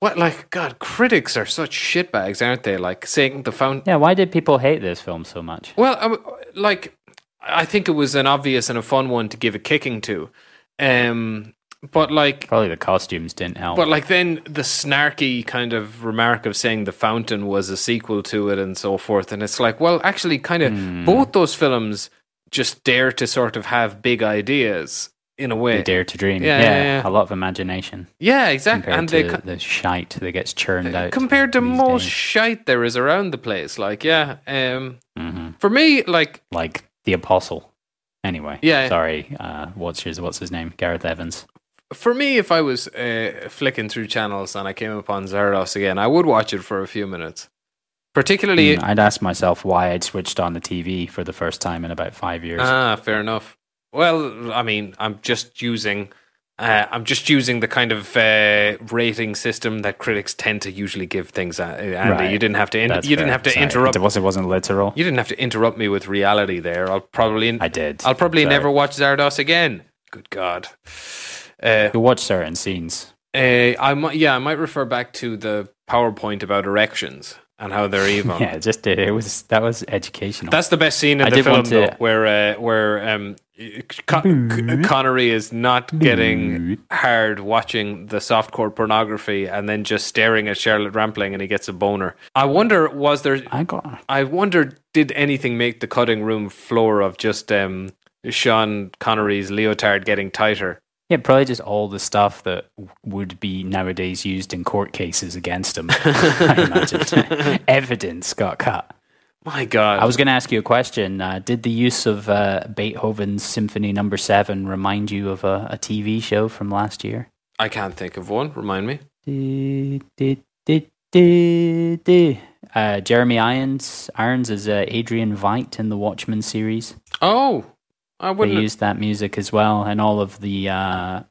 what, like, God, critics are such shitbags, aren't they? Like saying The Fountain. Yeah, why did people hate this film so much? Well, I, like, I think it was an obvious and a fun one to give a kicking to, um, but like probably the costumes didn't help. But like then the snarky kind of remark of saying The Fountain was a sequel to it and so forth, and it's like, well, actually, kind of mm. both those films just dare to sort of have big ideas in a way. They dare to dream, yeah, yeah, yeah, yeah. a lot of imagination. Yeah, exactly. And they co- the shite that gets churned out compared to most days. Shite there is around the place. Like, yeah, um, mm-hmm. for me, like like The Apostle. Anyway, yeah, sorry. Uh, what's his What's his name? Gareth Evans. For me, if I was uh, flicking through channels and I came upon Zardoz again, I would watch it for a few minutes. Particularly... Mm, I'd ask myself why I'd switched on the T V for the first time in about five years. Ah, fair enough. Well, I mean, I'm just using Uh, I'm just using the kind of uh, rating system that critics tend to usually give things. Andy, right. you didn't have to. In- you didn't fair. have to Sorry. interrupt. It wasn't, it wasn't literal. You didn't have to interrupt me with reality there. I'll probably. In- I did. I'll probably Sorry. never watch Zardoz again. Good God. Uh, you watch certain scenes. Uh, I might. Yeah, I might refer back to the PowerPoint about erections and how they're evil. yeah, just did. It was that was educational. That's the best scene in I the film, to... though, where uh, where. Um, Con- Connery is not getting hard watching the softcore pornography and then just staring at Charlotte Rampling, and he gets a boner. I wonder, was there? I got. I wonder, did anything make the cutting room floor of just um, Sean Connery's leotard getting tighter? Yeah, probably just all the stuff that would be nowadays used in court cases against him. I imagine evidence got cut. My God. I was going to ask you a question. Uh, did the use of uh, Beethoven's Symphony Number seven remind you of a, a T V show from last year? I can't think of one. Remind me. De, de, de, de, de. Uh, Jeremy Irons, Irons is uh, Adrian Veidt in the Watchmen series. Oh, I wouldn't. They used that music as well, and all of the... Uh,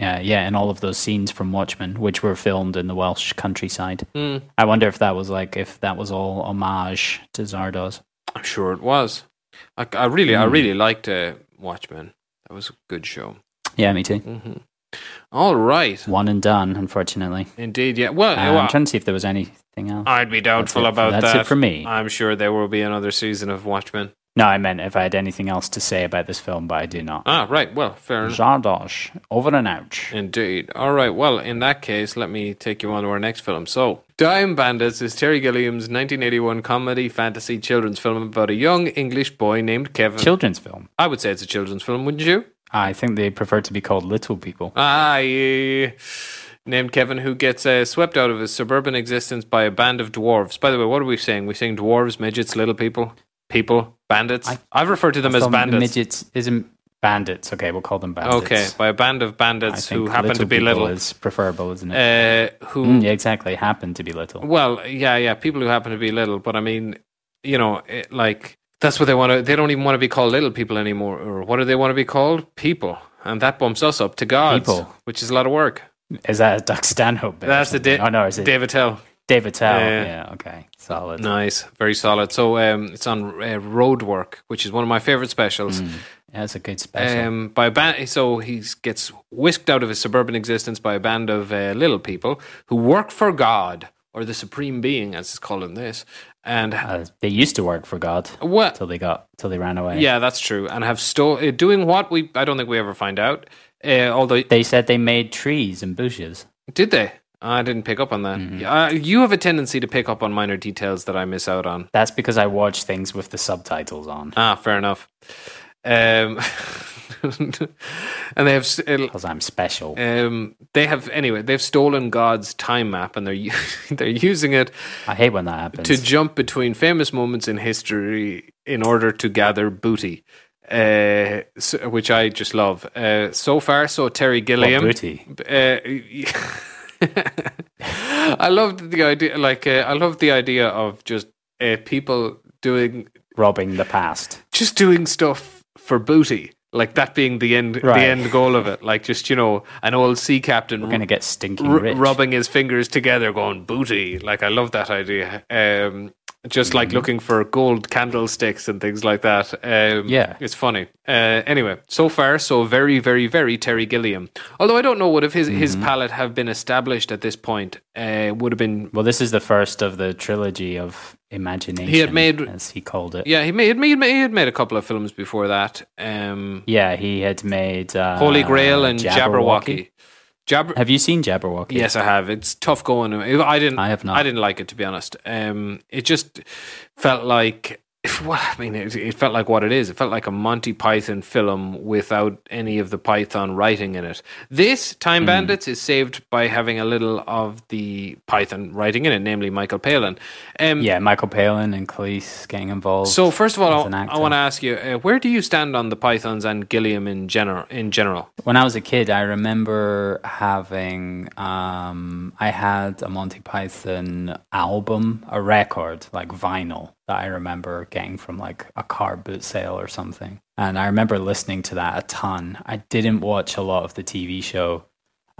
Yeah, yeah, and all of those scenes from Watchmen, which were filmed in the Welsh countryside. Mm. I wonder if that was like if that was all homage to Zardoz. I'm sure it was. I, I really, mm. I really liked uh, Watchmen. That was a good show. Yeah, me too. Mm-hmm. All right, one and done. Unfortunately, indeed. Yeah. Well, um, well, I'm trying to see if there was anything else. I'd be doubtful that's about for, that's that. That's it for me. I'm sure there will be another season of Watchmen. No, I meant if I had anything else to say about this film, but I do not. Ah, right. Well, fair enough. Zardoz, over and out. Indeed. All right. Well, in that case, let me take you on to our next film. So, Time Bandits is Terry Gilliam's nineteen eighty-one comedy fantasy children's film about a young English boy named Kevin. Children's film? I would say it's a children's film, wouldn't you? I think they prefer to be called little people. Ah, yeah. Named Kevin, who gets uh, swept out of his suburban existence by a band of dwarves. By the way, what are we saying? We're saying dwarves, midgets, little people? People, bandits. I, I've referred to them as bandits. Midgets isn't bandits. Okay, we'll call them bandits. Okay, by a band of bandits who happen to be little. Is preferable, isn't it? Uh, who mm, yeah, exactly happen to be little? Well, yeah, yeah, people who happen to be little. But I mean, you know, it, like that's what they want to. They don't even want to be called little people anymore. Or what do they want to be called? People, and that bumps us up to gods, people. Which is a lot of work. Is that a Doug Stanhope? That's the da- oh no, is it David Tell? David Tell, yeah. yeah, okay, solid. Nice, very solid. So um, it's on uh, Road Work, which is one of my favourite specials. Mm, that's a good special. Um, by a band, so he gets whisked out of his suburban existence by a band of uh, little people who work for God, or the Supreme Being, as it's called in this. And uh, they used to work for God well, till they got till they ran away. Yeah, that's true. And have sto- doing what we I don't think we ever find out. Uh, although they said they made trees and bushes. Did they? I didn't pick up on that. Mm-hmm. Uh, you have a tendency to pick up on minor details that I miss out on. That's because I watch things with the subtitles on. Ah, fair enough. Um, and they have... Because I'm special. Um, they have... Anyway, they've stolen God's time map and they're they're using it... I hate when that happens. ...to jump between famous moments in history in order to gather booty, uh, so, which I just love. Uh, so far, so Terry Gilliam... What booty? Uh, I loved the idea. Like uh, I loved the idea of just uh, people doing robbing the past, just doing stuff for booty, like that being the end, right. the end goal of it. Like just you know, an old sea captain going to get stinking r- rubbing his fingers together, going booty. Like I love that idea. Um, just mm-hmm. like looking for gold candlesticks and things like that. Um, yeah, it's funny. Uh, anyway, so far, so very, very, very Terry Gilliam. Although I don't know what if his, mm-hmm. his palette have been established at this point. Uh, would have been well. This is the first of the trilogy of imagination. He had made, as he called it. Yeah, he made he had made, he had made a couple of films before that. Um, yeah, he had made uh, Holy Grail and Jabberwocky. Jabberwocky. Jabber- have you seen Jabberwocky? Yes, I have. It's tough going. I didn't. I have not. I didn't like it, to be honest. Um, it just felt like. Well, I mean, it, it felt like what it is. It felt like a Monty Python film without any of the Python writing in it. This Time mm. Bandits is saved by having a little of the Python writing in it, namely Michael Palin. Um, yeah, Michael Palin and Cleese getting involved. So, first of all, I, I want to ask you, uh, where do you stand on the Pythons and Gilliam in general? In general, when I was a kid, I remember having um, I had a Monty Python album, a record like vinyl. that I remember getting from like a car boot sale or something. And I remember listening to that a ton. I didn't watch a lot of the T V show.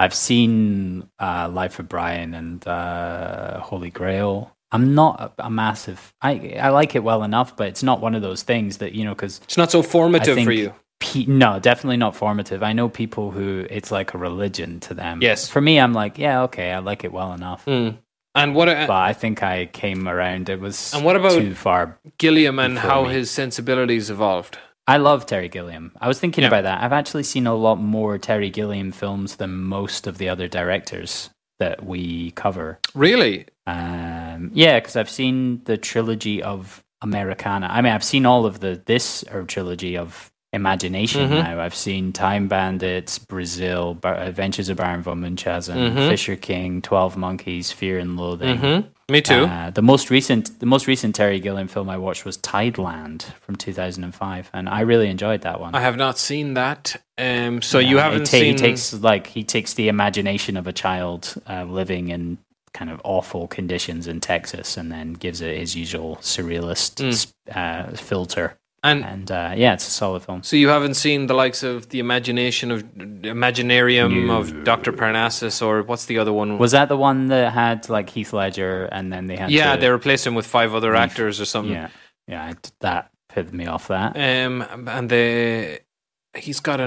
I've seen uh, Life of Brian and uh, Holy Grail. I'm not a massive... I, I like it well enough, but it's not one of those things that, you know, because... It's not so formative for you. Pe- no, definitely not formative. I know people who it's like a religion to them. Yes. For me, I'm like, yeah, okay, I like it well enough. Mm. And what? I, but I think I came around. It was and what about too far Gilliam and how me. His sensibilities evolved? I love Terry Gilliam. I was thinking yeah. about that. I've actually seen a lot more Terry Gilliam films than most of the other directors that we cover. Really? Um, yeah, because I've seen the trilogy of Americana. I mean, I've seen all of the this or trilogy of Imagination mm-hmm. now. I've seen Time Bandits, Brazil, Bar- Adventures of Baron von Munchausen, mm-hmm. Fisher King, Twelve Monkeys, Fear and Loathing. Mm-hmm. Me too. Uh, the most recent, the most recent Terry Gilliam film I watched was Tideland from two thousand five, and I really enjoyed that one. I have not seen that. Um, so yeah, you haven't ta- seen? He takes like he takes the imagination of a child uh, living in kind of awful conditions in Texas and then gives it his usual surrealist mm. uh, filter. And, and uh, yeah, it's a solid film. So you haven't seen the likes of the imagination of Imaginarium no. of Doctor Parnassus, or what's the other one? Was that the one that had like Heath Ledger, and then they had yeah, to they replaced him with five other leave. actors or something. Yeah, yeah, that put me off that. Um, and the he's got a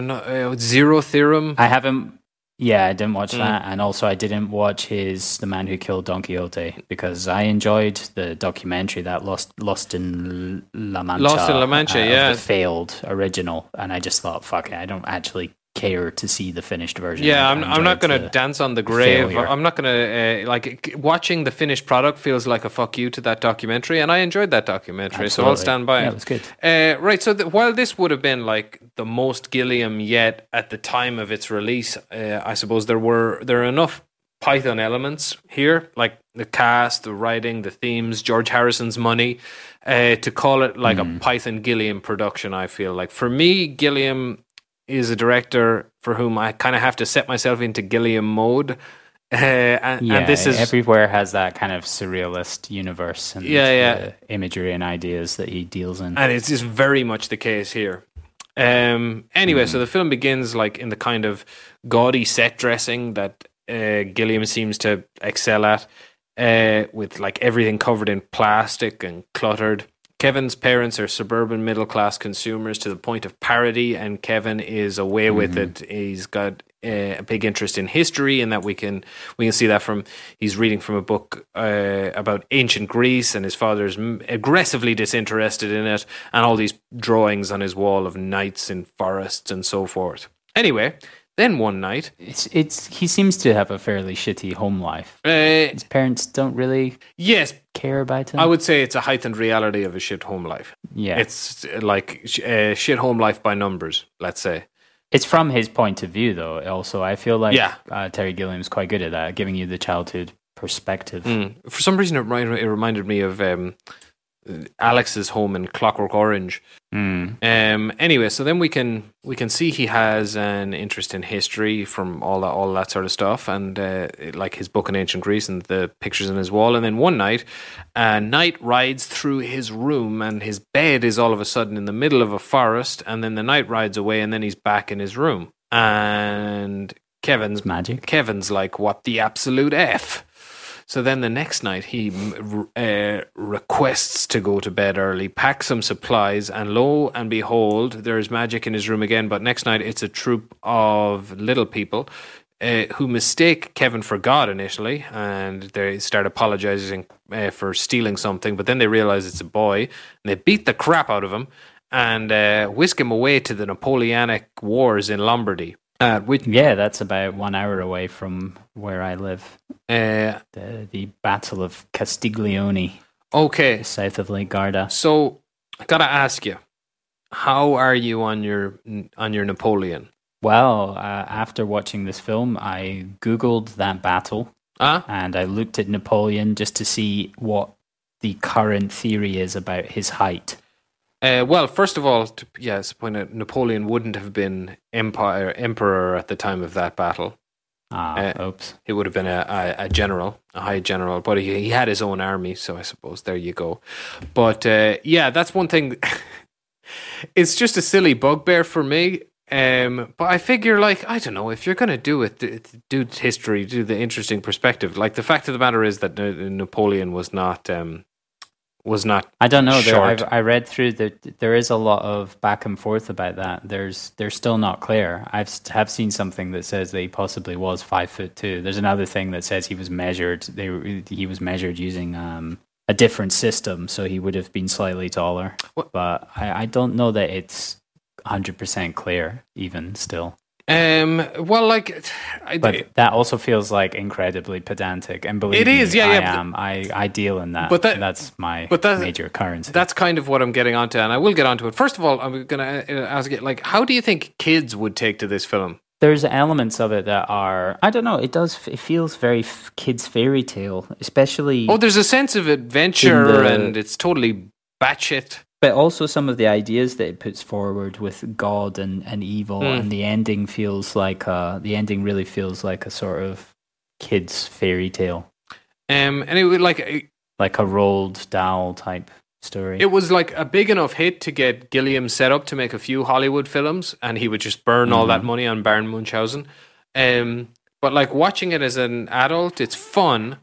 uh, Zero Theorem. I haven't. Yeah, I didn't watch mm. that, and also I didn't watch his The Man Who Killed Don Quixote because I enjoyed the documentary that Lost Lost in La Mancha, Lost in La Mancha, uh, yeah, the failed original, and I just thought, fuck it, I don't actually care to see the finished version. Yeah, I'm I'm not going to dance on the grave. Failure. I'm not going to uh, like watching the finished product feels like a fuck you to that documentary, and I enjoyed that documentary, Absolutely. so I'll stand by yeah, it. It was good. Uh, right, so th- while this would have been like the most Gilliam yet at the time of its release, uh, I suppose there were there are enough Python elements here, like the cast, the writing, the themes, George Harrison's money, uh, to call it like mm. a Python Gilliam production. I feel like for me, Gilliam is a director for whom I kind of have to set myself into Gilliam mode. Uh, and, yeah, and this is everywhere has that kind of surrealist universe and yeah, yeah. imagery and ideas that he deals in. And it's just very much the case here. Um, anyway, mm. so the film begins like in the kind of gaudy set dressing that uh, Gilliam seems to excel at, uh, with like everything covered in plastic and cluttered. Kevin's parents are suburban middle-class consumers to the point of parody, and Kevin is away mm-hmm. with it. He's got uh, a big interest in history, and that we can we can see that from he's reading from a book uh, about ancient Greece, and his father's aggressively disinterested in it, and all these drawings on his wall of knights in forests and so forth. Anyway, then one night, it's it's he seems to have a fairly shitty home life. Uh, his parents don't really yes care about him. I would say it's a heightened reality of a shit home life. Yeah, it's like a shit home life by numbers. Let's say it's from his point of view, though. Also, I feel like yeah. uh, Terry Gilliam's quite good at that, giving you the childhood perspective. Mm. For some reason, it reminded, it reminded me of um, Alex's home in Clockwork Orange. Mm. Um, anyway, so then we can we can see he has an interest in history from all that all that sort of stuff, and uh, like his book in ancient Greece and the pictures on his wall. And then one night, uh, night rides through his room, and his bed is all of a sudden in the middle of a forest. And then the night rides away, and then he's back in his room. And Kevin's magic. Kevin's like, what the absolute F? So then the next night, he uh, requests to go to bed early, packs some supplies, and lo and behold, there is magic in his room again. But next night, it's a troop of little people uh, who mistake Kevin for God initially, and they start apologizing uh, for stealing something. But then they realize it's a boy, and they beat the crap out of him and uh, whisk him away to the Napoleonic Wars in Lombardy. Uh, which, yeah, that's about one hour away from where I live. Uh, the, the Battle of Castiglione. Okay. South of Lake Garda. So, I gotta ask you, how are you on your on your Napoleon? Well, uh, after watching this film, I Googled that battle. Huh? And I looked at Napoleon just to see what the current theory is about his height. Uh, well, first of all, to, yes, point out Napoleon wouldn't have been empire, emperor at the time of that battle. Ah, uh, oops. He would have been a, a, a general, a high general, but he, he had his own army, so I suppose there you go. But uh, yeah, that's one thing. It's just a silly bugbear for me. Um, but I figure, like, I don't know, if you're going to do it, do history, do the interesting perspective. Like, the fact of the matter is that Napoleon was not... Um, was not I don't know. There, I've, I read through that there is a lot of back and forth about that. There's they're still not clear. I've have seen something that says that he possibly was five foot two. There's another thing that says he was measured. They he was measured using um, a different system, so he would have been slightly taller. What? But I, I don't know that it's one hundred percent clear even still. Um. Well, like, I, but that also feels like incredibly pedantic, and believe it is. Me, yeah, I yeah, am. I, I deal in that. But that, that's my but that's, major currency. That's kind of what I'm getting onto, and I will get onto it. First of all, I'm going to ask it. Like, how do you think kids would take to this film? There's elements of it that are, I don't know. It does. It feels very f- kids' fairy tale, especially. Oh, there's a sense of adventure, the, and it's totally batshit. But also some of the ideas that it puts forward with God and, and evil, mm. and the ending feels like a, the ending really feels like a sort of kid's fairy tale. Um, and it would like it, like a Roald Dahl type story. It was like a big enough hit to get Gilliam set up to make a few Hollywood films, and he would just burn mm-hmm. all that money on Baron Munchausen. Um, but like watching it as an adult, it's fun,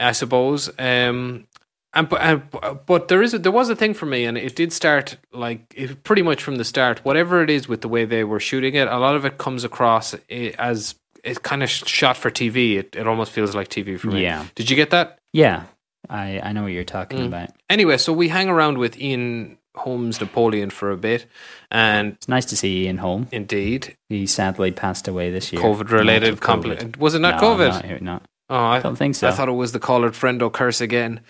I suppose. Um. And but, but there is a, there was a thing for me, and it did start like it, pretty much from the start. Whatever it is with the way they were shooting it, a lot of it comes across as it's kind of shot for T V. It it almost feels like T V for me. Yeah. Did you get that? Yeah, I, I know what you're talking mm. about. Anyway, so we hang around with Ian Holmes' Napoleon for a bit, and it's nice to see Ian Holmes. Indeed, he sadly passed away this year. COVID related compli- Was it not no, COVID? No, not. Oh, I, I don't think so. I thought it was the collared friendo curse again.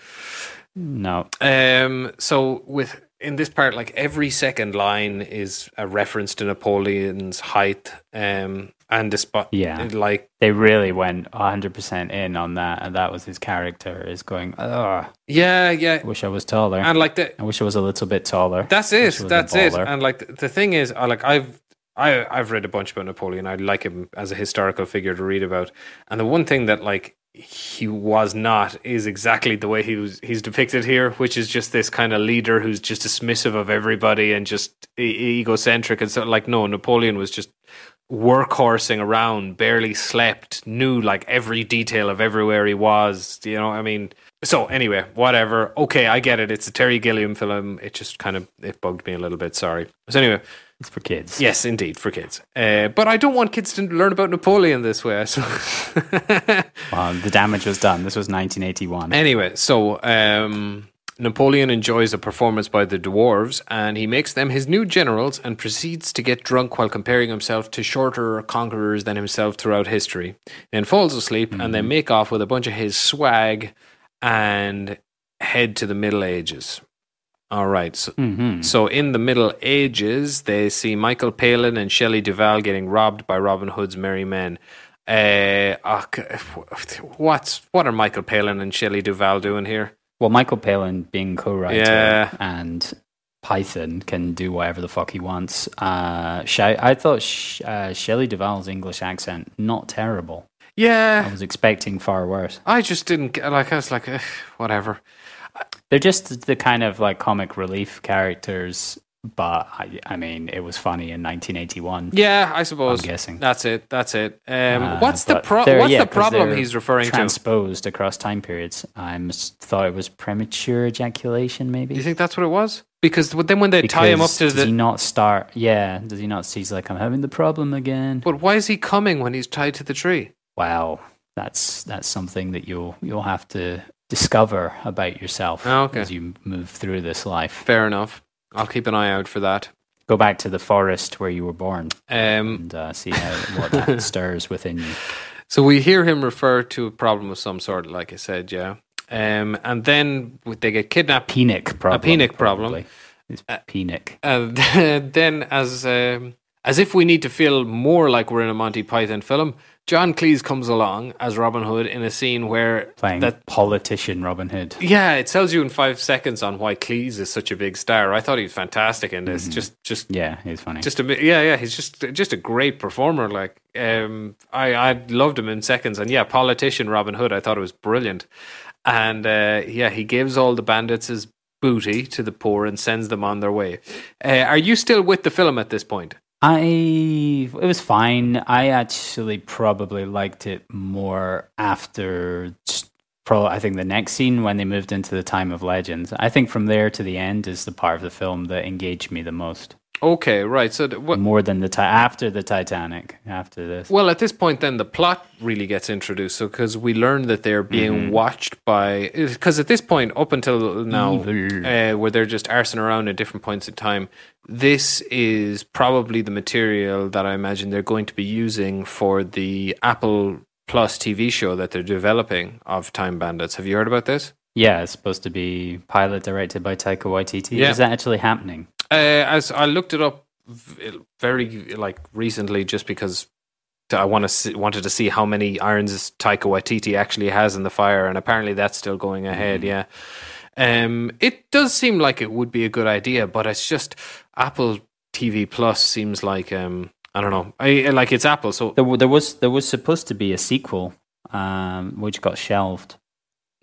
No. Um, so with in this part, like every second line is a reference to Napoleon's height, um, and despite yeah, like they really went one hundred percent in on that, and that was his character is going, oh yeah, yeah. I wish I was taller, and like the, I wish I was a little bit taller. That's it. That's it. And like the, the thing is, like I've I I've read a bunch about Napoleon. I like him as a historical figure to read about, and the one thing that like. He was not is exactly the way he was he's depicted here, which is just this kind of leader who's just dismissive of everybody and just e- egocentric and so like no Napoleon was just workhorsing around, barely slept, knew like every detail of everywhere he was, you know I mean so anyway whatever okay I get it, it's a Terry Gilliam film, it just kind of it bugged me a little bit, sorry. So anyway, it's for kids. Yes, indeed, for kids. Uh, but I don't want kids to learn about Napoleon this way. So well, the damage was done. This was nineteen eighty-one. Anyway, so um, Napoleon enjoys a performance by the dwarves, and he makes them his new generals and proceeds to get drunk while comparing himself to shorter conquerors than himself throughout history. Then falls asleep, mm-hmm. and then make off with a bunch of his swag and head to the Middle Ages. All right. So, mm-hmm. so in the Middle Ages, they see Michael Palin and Shelley Duvall getting robbed by Robin Hood's merry men. Uh, uh, what's what are Michael Palin and Shelley Duvall doing here? Well, Michael Palin being co-writer yeah. and Python can do whatever the fuck he wants. Uh, I thought Sh- uh, Shelley Duvall's English accent, not terrible. Yeah. I was expecting far worse. I just didn't, like, I was like, ugh, whatever. They're just the kind of like comic relief characters, but I, I mean, it was funny in nineteen eighty-one. Yeah, I suppose. I'm guessing that's it. That's it. Um, uh, what's the pro- what's yeah, the problem he's referring transposed to? Transposed across time periods. I thought it was premature ejaculation. Maybe. Do you think that's what it was? Because then when they because tie him up to does the, does he not start? Yeah, does he not? He's like, I'm having the problem again. But why is he coming when he's tied to the tree? Wow, that's that's something that you'll you'll have to. Discover about yourself oh, okay. as you move through this life. Fair enough. I'll keep an eye out for that. Go back to the forest where you were born um, and uh, see how what that stirs within you. So we hear him refer to a problem of some sort, like I said, yeah. Um, and then they get kidnapped. Penic problem. A penic problem. It's penic. Uh, uh, then as um, as if we need to feel more like we're in a Monty Python film, John Cleese comes along as Robin Hood in a scene where... Playing that politician Robin Hood. Yeah, it tells you in five seconds on why Cleese is such a big star. I thought he was fantastic in this. Mm-hmm. Just, just Yeah, he's funny. Just a, yeah, yeah, he's just just a great performer. Like, um, I, I loved him in seconds. And yeah, politician Robin Hood, I thought it was brilliant. And uh, yeah, he gives all the bandits his booty to the poor and sends them on their way. Uh, are you still with the film at this point? I it was fine. I actually probably liked it more after probably I think the next scene when they moved into the time of legends. I think from there to the end is the part of the film that engaged me the most. Okay, right. So th- wh- more than the ti- after the Titanic, after this. Well, at this point, then the plot really gets introduced. So because we learn that they're being mm-hmm. watched by, because at this point, up until now, uh, where they're just arsing around at different points in time. This is probably the material that I imagine they're going to be using for the Apple Plus T V show that they're developing of Time Bandits. Have you heard about this? Yeah, it's supposed to be pilot directed by Taika Waititi. Yeah. Is that actually happening? Uh, as I looked it up very like recently, just because I want to see, wanted to see how many irons Taika Waititi actually has in the fire, and apparently that's still going ahead. Mm-hmm. Yeah, um, it does seem like it would be a good idea, but it's just Apple T V Plus seems like um, I don't know, I, like it's Apple. So there, there was there was supposed to be a sequel, um, which got shelved.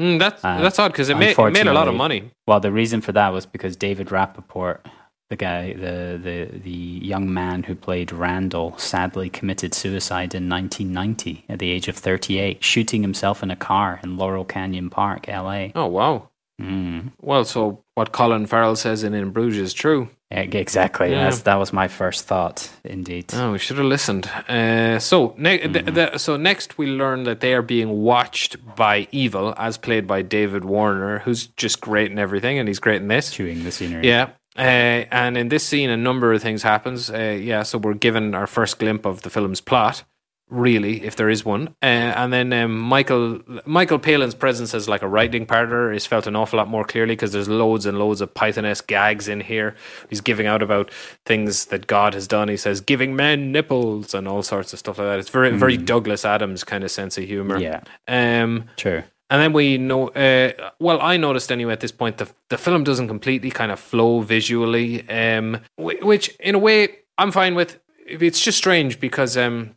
Mm, that's uh, that's odd because it, it made a lot of money. Well, the reason for that was because David Rappaport, the guy, the, the the young man who played Randall, sadly committed suicide in nineteen ninety at the age of thirty-eight, shooting himself in a car in Laurel Canyon Park, L A. Oh, wow. Mm. Well, so what Colin Farrell says in In Bruges is true. Exactly. Yeah. That's, that was my first thought, indeed. Oh, we should have listened. Uh, so, ne- mm. th- th- so next we learn that they are being watched by evil, as played by David Warner, who's just great in everything, and he's great in this. Chewing the scenery. Yeah. Uh, and in this scene, a number of things happens. Uh, yeah, so we're given our first glimpse of the film's plot, really, if there is one. Uh, and then um, Michael Michael Palin's presence as like a writing partner is felt an awful lot more clearly because there's loads and loads of Python-esque gags in here. He's giving out about things that God has done. He says, giving men nipples and all sorts of stuff like that. It's very mm. very Douglas Adams kind of sense of humor. Yeah, um, true. And then we know, uh, well, I noticed anyway at this point, the the film doesn't completely kind of flow visually, um, which in a way I'm fine with. It's just strange because um,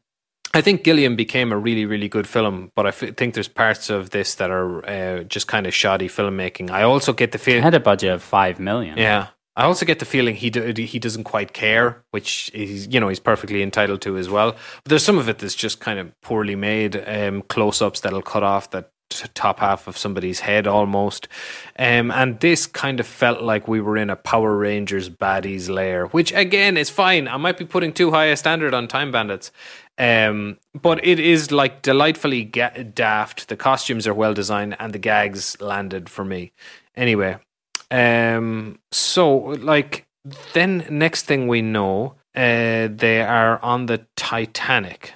I think Gilliam became a really, really good film, but I f- think there's parts of this that are uh, just kind of shoddy filmmaking. I also get the feeling... It had a budget of five million dollars. Yeah. I also get the feeling he do, he doesn't quite care, which he's, you know, he's perfectly entitled to as well. But there's some of it that's just kind of poorly made, um, close-ups that'll cut off that top half of somebody's head almost, um, and this kind of felt like we were in a Power Rangers baddies lair, which again is fine. I might be putting too high a standard on Time Bandits, um, but it is like delightfully ga- daft. The costumes are well designed and the gags landed for me anyway. Um, so like then next thing we know, uh, they are on the Titanic.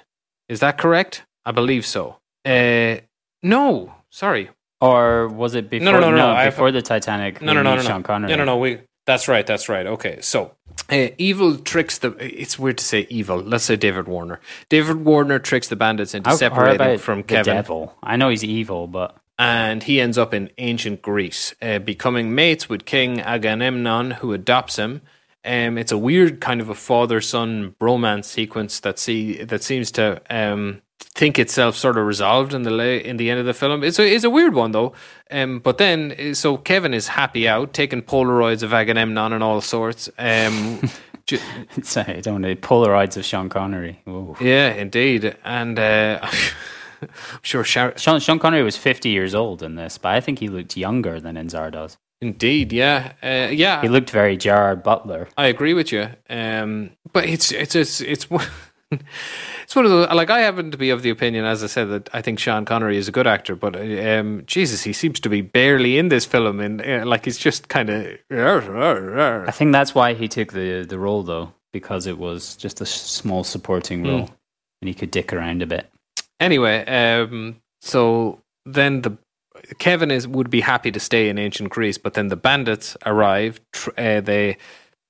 Is that correct? I believe so. Uh, No, sorry. Or was it before? No, no, no, no, no before I've, the Titanic? No, no, no, no, Sean Connery. No, no, no. We. That's right. That's right. Okay. So, uh, evil tricks the. It's weird to say evil. Let's say David Warner. David Warner tricks the bandits into How, separating from the Kevin. Devil? I know he's evil, but. And he ends up in ancient Greece, uh, becoming mates with King Agamemnon, who adopts him. Um, it's a weird kind of a father-son bromance sequence that see that seems to. Um, think itself sort of resolved in the lay, in the end of the film. It's a, it's a weird one though. Um, but then, so Kevin is happy out, taking Polaroids of Agamemnon and all sorts. Um, ju- Sorry, I don't know, Polaroids of Sean Connery. Whoa. Yeah, indeed. And uh, I'm sure Char- Sean, Sean Connery was fifty years old in this, but I think he looked younger than in Zardoz. Indeed, yeah, uh, yeah. He looked very Gerard Butler. I agree with you. Um, but it's it's it's it's. It's one of those, like, I happen to be of the opinion, as I said, that I think Sean Connery is a good actor, but um, Jesus, he seems to be barely in this film, and uh, like he's just kind of. I think that's why he took the the role though, because it was just a small supporting role, mm. and he could dick around a bit. Anyway, um, so then the Kevin is would be happy to stay in ancient Greece, but then the bandits arrive. Tr- uh, they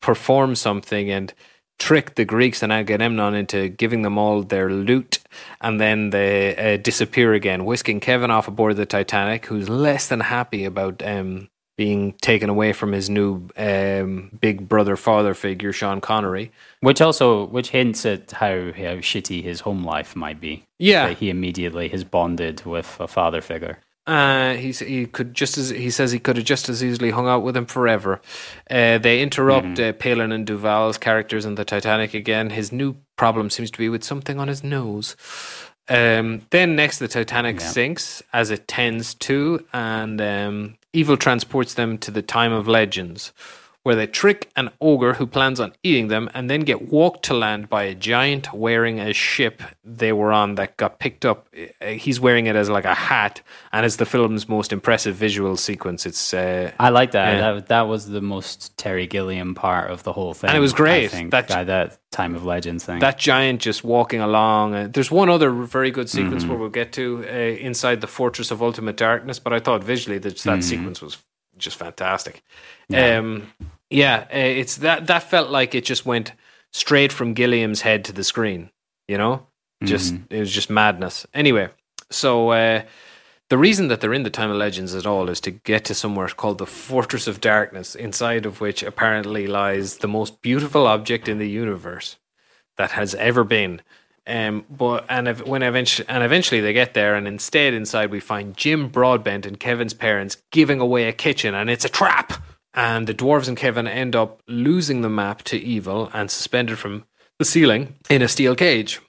perform something and. trick the Greeks and Agamemnon into giving them all their loot, and then they uh, disappear again, whisking Kevin off aboard the Titanic, who's less than happy about um, being taken away from his new um, big brother father figure, Sean Connery. Which also, which hints at how, how shitty his home life might be. Yeah. That he immediately has bonded with a father figure. Uh, he's, he could just as he says he could have just as easily hung out with him forever. Uh, they interrupt mm-hmm. uh, Palin and Duval's characters in the Titanic again. His new problem seems to be with something on his nose. Um, then next, the Titanic yeah. sinks, as it tends to, and um, evil transports them to the time of legends, where they trick an ogre who plans on eating them, and then get walked to land by a giant wearing a ship they were on that got picked up. He's wearing it as like a hat, and it's the film's most impressive visual sequence. It's uh, I like that. Uh, that. That was the most Terry Gilliam part of the whole thing. And it was great. I think, that, by that Time of Legends thing. That giant just walking along. Uh, there's one other very good sequence mm-hmm. where we'll get to uh, inside the Fortress of Ultimate Darkness, but I thought visually that that mm-hmm. sequence was just fantastic. Yeah. Um, Yeah, it's that that felt like it just went straight from Gilliam's head to the screen, you know? Just mm-hmm. it was just madness. Anyway, so uh, the reason that they're in the Time of Legends at all is to get to somewhere called the Fortress of Darkness, inside of which apparently lies the most beautiful object in the universe that has ever been. Um, but and if, when eventually and eventually they get there, and instead inside we find Jim Broadbent and Kevin's parents giving away a kitchen, and it's a trap. And the dwarves and Kevin end up losing the map to evil and suspended from the ceiling in a steel cage.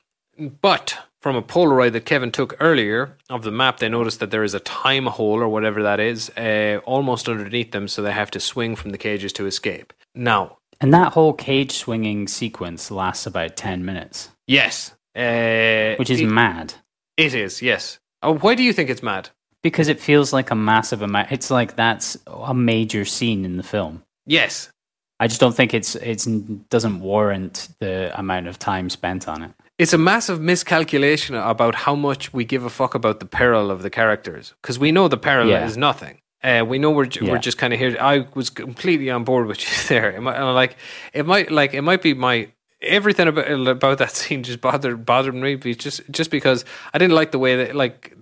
But from a Polaroid that Kevin took earlier of the map, they notice that there is a time hole or whatever that is uh, almost underneath them, so they have to swing from the cages to escape. Now, and that whole cage swinging sequence lasts about ten minutes. Yes. Uh, Which is it, mad. It is, yes. Oh, why do you think it's mad? Because it feels like a massive amount. It's like that's a major scene in the film. Yes. I just don't think it's it's doesn't warrant the amount of time spent on it. It's a massive miscalculation about how much we give a fuck about the peril of the characters. Because we know the peril yeah. is nothing. Uh, we know we're yeah. we're just kind of here. I was completely on board with you there. It might, like it might like it might be my everything about about that scene just bothered bothered me just just because I didn't like the way that like.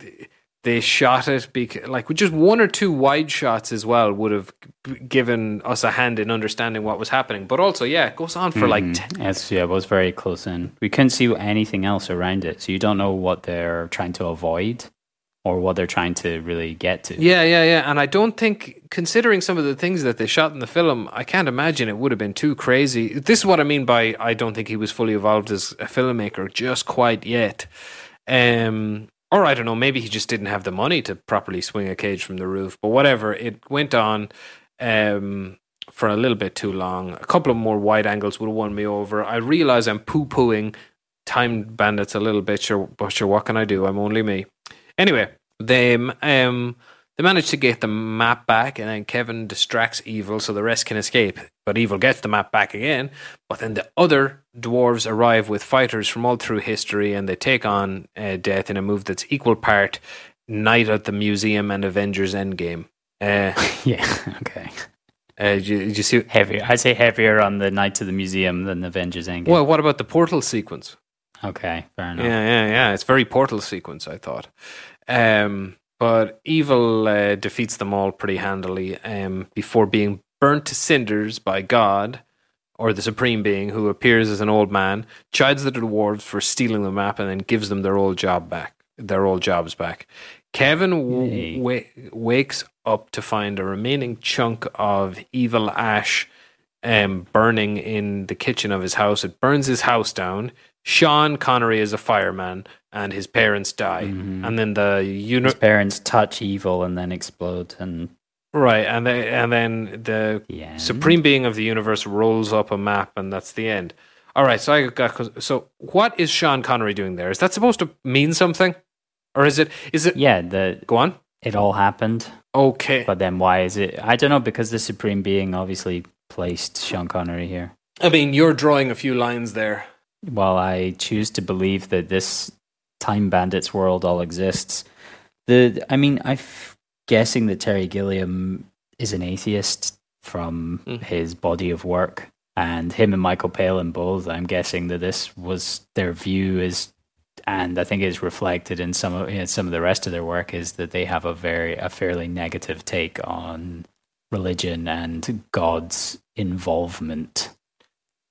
They shot it, because, like, just one or two wide shots as well would have given us a hand in understanding what was happening. But also, yeah, it goes on for mm-hmm. like ten minutes. Yeah, it was very close in. We couldn't see anything else around it, so you don't know what they're trying to avoid or what they're trying to really get to. Yeah, yeah, yeah. And I don't think, considering some of the things that they shot in the film, I can't imagine it would have been too crazy. This is what I mean by I don't think he was fully evolved as a filmmaker just quite yet. Um... Or I don't know, maybe he just didn't have the money to properly swing a cage from the roof. But whatever, it went on um, for a little bit too long. A couple of more wide angles would have won me over. I realize I'm poo-pooing Time Bandits a little bit, sure, but sure, what can I do? I'm only me. Anyway, they um, they manage to get the map back, and then Kevin distracts evil so the rest can escape. But evil gets the map back again. But then the other dwarves arrive with fighters from all through history, and they take on uh, death in a move that's equal part Night at the Museum and Avengers Endgame. Uh, yeah, okay. Uh, did you, did you see? Heavier. I'd say heavier on the Night to the Museum than Avengers Endgame. Well, what about the portal sequence? Okay, fair enough. Yeah, yeah, yeah. It's very portal sequence, I thought. Um, but evil uh, defeats them all pretty handily um, before being burnt to cinders by God, or the Supreme Being, who appears as an old man, chides the dwarves for stealing the map, and then gives them their old job back, their old jobs back. Kevin w- w- wakes up to find a remaining chunk of evil ash um, burning in the kitchen of his house. It burns his house down. Sean Connery is a fireman, and his parents die. Mm-hmm. And then the uni- his parents touch evil and then explode and. Right, and they, and then the, the Supreme Being of the universe rolls up a map, and that's the end. All right, so I got so what is Sean Connery doing there? Is that supposed to mean something, or is it? Is it? Yeah, the go on. It all happened. Okay, but then why is it? I don't know, because the Supreme Being obviously placed Sean Connery here. I mean, you're drawing a few lines there. Well, I choose to believe that this Time Bandits world all exists. The I mean, I've. Guessing that Terry Gilliam is an atheist from mm. his body of work, and him and Michael Palin both, I'm guessing that this was their view is, and I think it's reflected in some of, you know, some of the rest of their work, is that they have a very, a fairly negative take on religion and God's involvement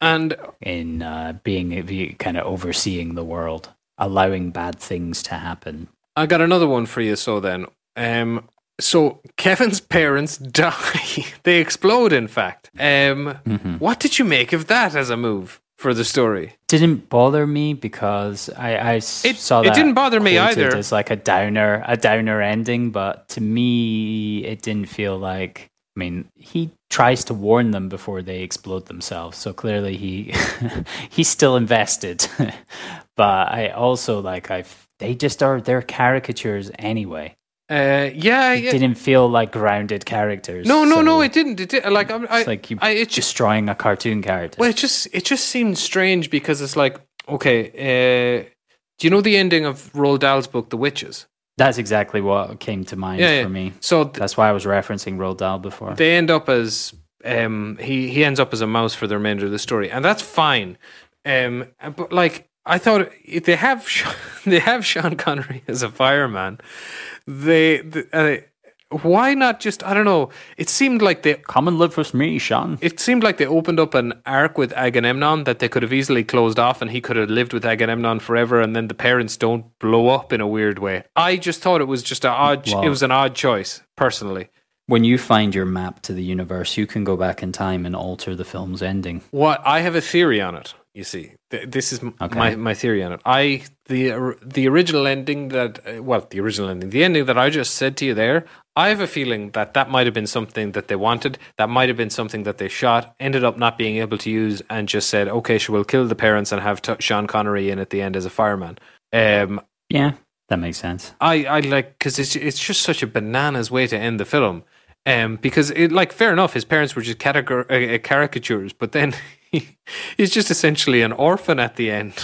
and in uh, being kind of overseeing the world, allowing bad things to happen. I got another one for you. So then, um, so Kevin's parents die; they explode. In fact, um, mm-hmm. What did you make of that as a move for the story? Didn't bother me because I, I it, saw that it didn't bother me either. It's like a downer, a downer ending, but to me, it didn't feel like. I mean, he tries to warn them before they explode themselves, so clearly he he's still invested. But I also like I they just are they're caricatures anyway. Uh, yeah, it yeah. didn't feel like grounded characters. No, no, so no, it didn't. It did, like I, it's like you I, it destroying a cartoon character. Well, it just it just seemed strange because it's like okay, uh, do you know the ending of Roald Dahl's book, The Witches? That's exactly what came to mind yeah, yeah. for me. So th- that's why I was referencing Roald Dahl before. They end up as um, he he ends up as a mouse for the remainder of the story, and that's fine. Um, but like I thought, if they have they have Sean Connery as a fireman, they, they uh, why not just I don't know. It seemed like they come and live with me, Sean. It seemed like they opened up an arc with Agamemnon that they could have easily closed off, and he could have lived with Agamemnon forever, and then the parents don't blow up in a weird way. I just thought it was just an odd. Well, it was an odd choice, personally. When you find your map to the universe, you can go back in time and alter the film's ending. What I have a theory on it. You see, th- this is m- okay. my, my theory on it. I the or, the original ending that well, the original ending, the ending that I just said to you there. I have a feeling that that might have been something that they wanted. That might have been something that they shot, ended up not being able to use, and just said, "Okay, so we'll kill the parents and have t- Sean Connery in at the end as a fireman." Um, yeah, that makes sense. I, I like because it's it's just such a bananas way to end the film. Um, because it like fair enough, his parents were just categor- uh, caricatures, but then. He's just essentially an orphan at the end.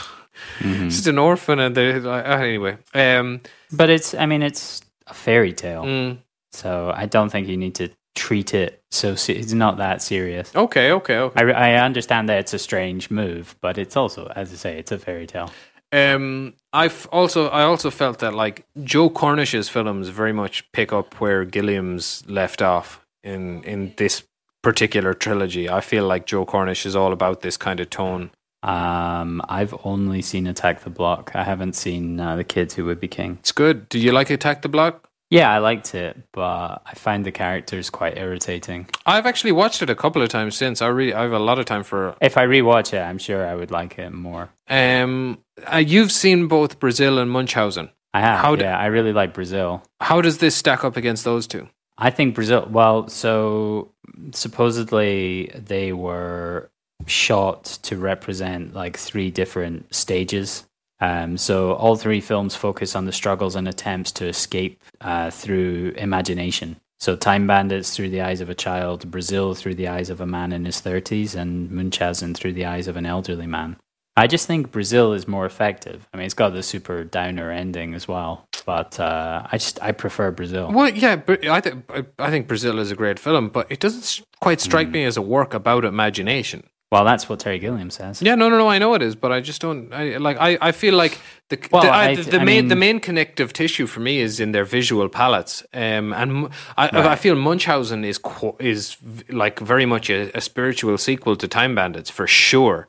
Mm-hmm. Just an orphan, and like, anyway. Um, but it's, I mean, it's a fairy tale, mm. so I don't think you need to treat it so. Se- it's not that serious. Okay, okay, okay. I, I understand that it's a strange move, but it's also, as I say, it's a fairy tale. Um, I've also, I also felt that like Joe Cornish's films very much pick up where Gilliam's left off in in this. Particular trilogy. I feel like Joe Cornish is all about this kind of tone. Um, I've only seen Attack the Block. I haven't seen uh, The Kids Who Would Be King. It's good. Do you like Attack the Block? Yeah, I liked it, but I find the characters quite irritating. I've actually watched it a couple of times since. I really, I have a lot of time for. If I rewatch it, I'm sure I would like it more. Um, uh, you've seen both Brazil and Munchausen. I have. How d- yeah, I really like Brazil. How does this stack up against those two? I think Brazil, well, so supposedly they were shot to represent like three different stages. Um, so all three films focus on the struggles and attempts to escape uh, through imagination. So Time Bandits through the eyes of a child, Brazil through the eyes of a man in his thirties, and Munchausen through the eyes of an elderly man. I just think Brazil is more effective. I mean, it's got the super downer ending as well. But uh, I just I prefer Brazil. Well, yeah, but I think I think Brazil is a great film, but it doesn't quite strike mm. me as a work about imagination. Well, that's what Terry Gilliam says. Yeah, no, no, no. I know it is, but I just don't. I like. I, I feel like the well, the, I, the, the I main mean, the main connective tissue for me is in their visual palettes, um, and I, right. I feel Munchausen is is like very much a, a spiritual sequel to Time Bandits for sure.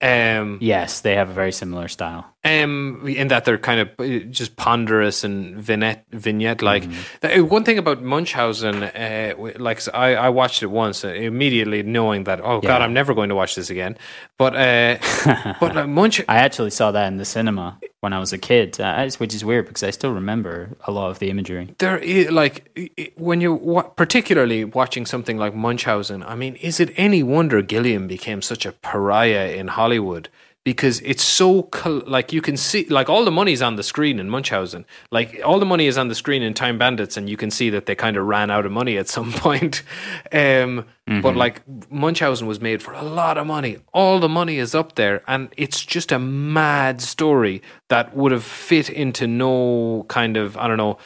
Um, yes, they have a very similar style. Um, in that they're kind of just ponderous and vignette, vignette-like. Mm-hmm. One thing about Munchausen, uh, like I, I watched it once, immediately knowing that, oh yeah. God, I'm never going to watch this again. But uh, but like Munch, I actually saw that in the cinema when I was a kid, uh, which is weird because I still remember a lot of the imagery. There is like when you particularly watching something like Munchausen. I mean, is it any wonder Gilliam became such a pariah in Hollywood? Hollywood because it's so like you can see like all the money's on the screen in Munchausen, like all the money is on the screen in Time Bandits, and you can see that they kind of ran out of money at some point. Um, mm-hmm. But like Munchausen was made for a lot of money, all the money is up there, and it's just a mad story that would have fit into no kind of I don't know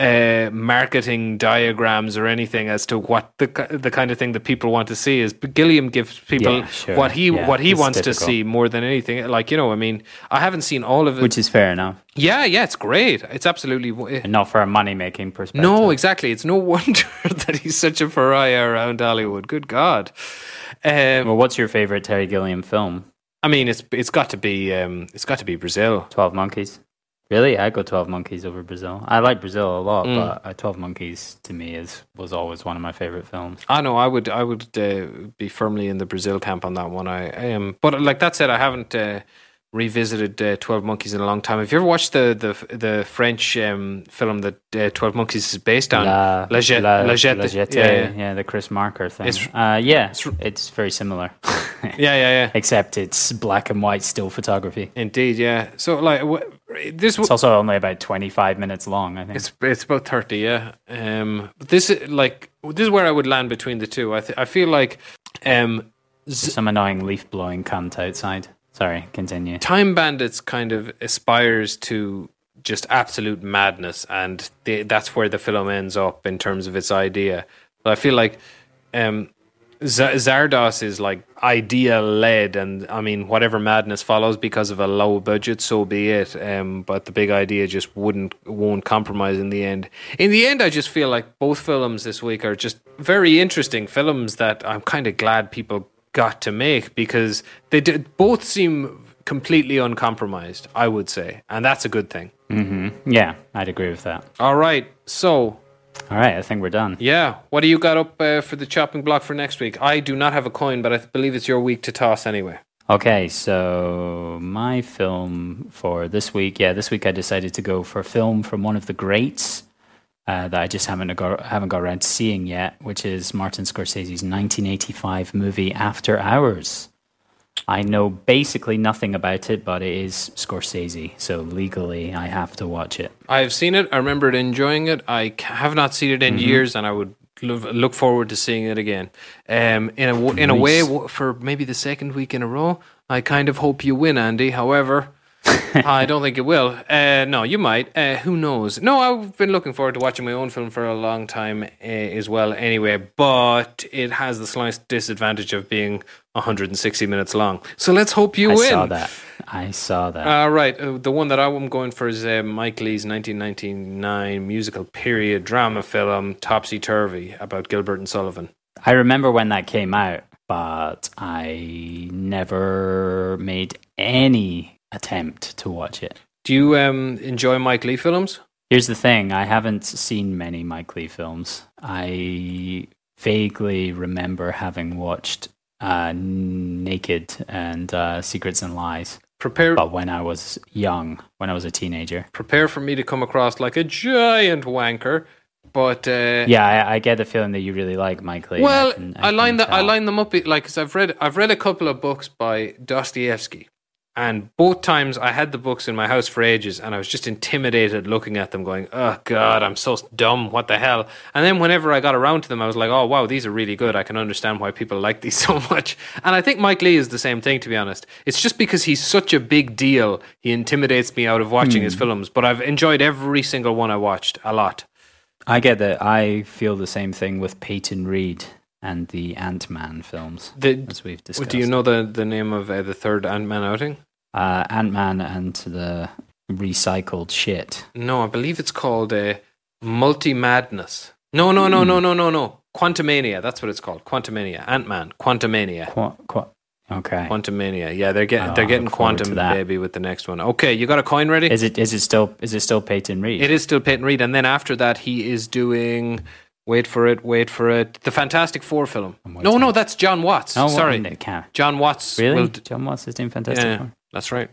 uh, marketing diagrams or anything as to what the the kind of thing that people want to see is. But Gilliam gives people yeah, sure. what he yeah, what he wants difficult. to see more than anything. Like, you know, I mean, I haven't seen all of it, which is fair enough. Yeah, yeah, it's great. It's absolutely it, not for a money making perspective. No, exactly. It's no wonder that he's such a pariah around Hollywood. Good God. Um, well, what's your favorite Terry Gilliam film? I mean, it's it's got to be um, it's got to be Brazil. Twelve Monkeys. Really? I go twelve Monkeys over Brazil. I like Brazil a lot, mm. but twelve Monkeys to me is was always one of my favorite films. I know, I would I would uh, be firmly in the Brazil camp on that one. I am, um, but like that said, I haven't uh, revisited uh, twelve Monkeys in a long time. Have you ever watched the the, the French um, film that uh, twelve Monkeys is based on? La, La, Je- La, La Jetée. La Jetée, yeah, yeah. yeah, the Chris Marker thing. It's, uh, yeah, it's, it's very similar. yeah, yeah, yeah. Except it's black and white still photography. Indeed, yeah. So like. Wh- This w- it's also only about twenty-five minutes long, I think. It's it's about thirty, yeah. Um, this is like this is where I would land between the two. I th- I feel like um, z- some annoying leaf blowing cunt outside. Sorry, continue. Time Bandits kind of aspires to just absolute madness, and they, that's where the film ends up in terms of its idea. But I feel like um, Z- Zardoz is like idea led, and I mean whatever madness follows because of a low budget, so be it. Um, but the big idea just wouldn't won't compromise in the end. In the end, I just feel like both films this week are just very interesting films that I'm kind of glad people got to make, because they did both seem completely uncompromised, I would say, and that's a good thing. Mm-hmm. Yeah, I'd agree with that. All right, so. All right, I think we're done. Yeah. What do you got up uh, for the chopping block for next week? I do not have a coin, but I believe it's your week to toss anyway. Okay, so my film for this week, yeah, this week I decided to go for a film from one of the greats uh, that I just haven't got, haven't got around to seeing yet, which is Martin Scorsese's nineteen eighty-five movie After Hours. I know basically nothing about it, but it is Scorsese, so legally I have to watch it. I have seen it. I remember enjoying it. I have not seen it in mm-hmm. years, and I would look forward to seeing it again. Um, in a in a way, for maybe the second week in a row, I kind of hope you win, Andy. However, I don't think it will. Uh, no, you might. Uh, who knows? No, I've been looking forward to watching my own film for a long time uh, as well anyway, but it has the slight disadvantage of being one hundred sixty minutes long. So let's hope you I win. I saw that. I saw that. All right. Uh, the one that I'm going for is uh, Mike Leigh's nineteen ninety-nine musical period drama film, Topsy Turvy, about Gilbert and Sullivan. I remember when that came out, but I never made any attempt to watch it. Do you um, enjoy Mike Leigh films? Here's the thing. I haven't seen many Mike Leigh films. I vaguely remember having watched uh, Naked and uh, Secrets and Lies. Prepare, but when I was young, when I was a teenager. Prepare for me to come across like a giant wanker. But uh, yeah, I, I get the feeling that you really like Mike Leigh. Well, I, can, I, I line that I line them up like because I've read I've read a couple of books by Dostoevsky. And both times I had the books in my house for ages, and I was just intimidated looking at them going, oh God, I'm so dumb, what the hell? And then whenever I got around to them, I was like, oh wow, these are really good. I can understand why people like these so much. And I think Mike Leigh is the same thing, to be honest. It's just because he's such a big deal, he intimidates me out of watching hmm. his films, but I've enjoyed every single one I watched, a lot. I get that. I feel the same thing with Peyton Reed and the Ant-Man films, the, as we've discussed. Do you know the, the name of uh, the third Ant-Man outing? Uh, Ant-Man and the Recycled Shit. No, I believe it's called uh, Multi-Madness. No, no, no, mm. no, no, no, no. Quantumania, that's what it's called. Quantumania, Ant-Man, Quantumania. Qu- qu- okay. Quantumania, yeah, they're getting oh, they're getting quantum baby with the next one. Okay, you got a coin ready? Is it is it still is it still Peyton Reed? It is still Peyton Reed, and then after that he is doing... Wait for it, wait for it. The Fantastic Four film. No, no, that's John Watts. No, sorry. John Watts. Really? Will d- John Watts is doing Fantastic yeah, Four? That's right.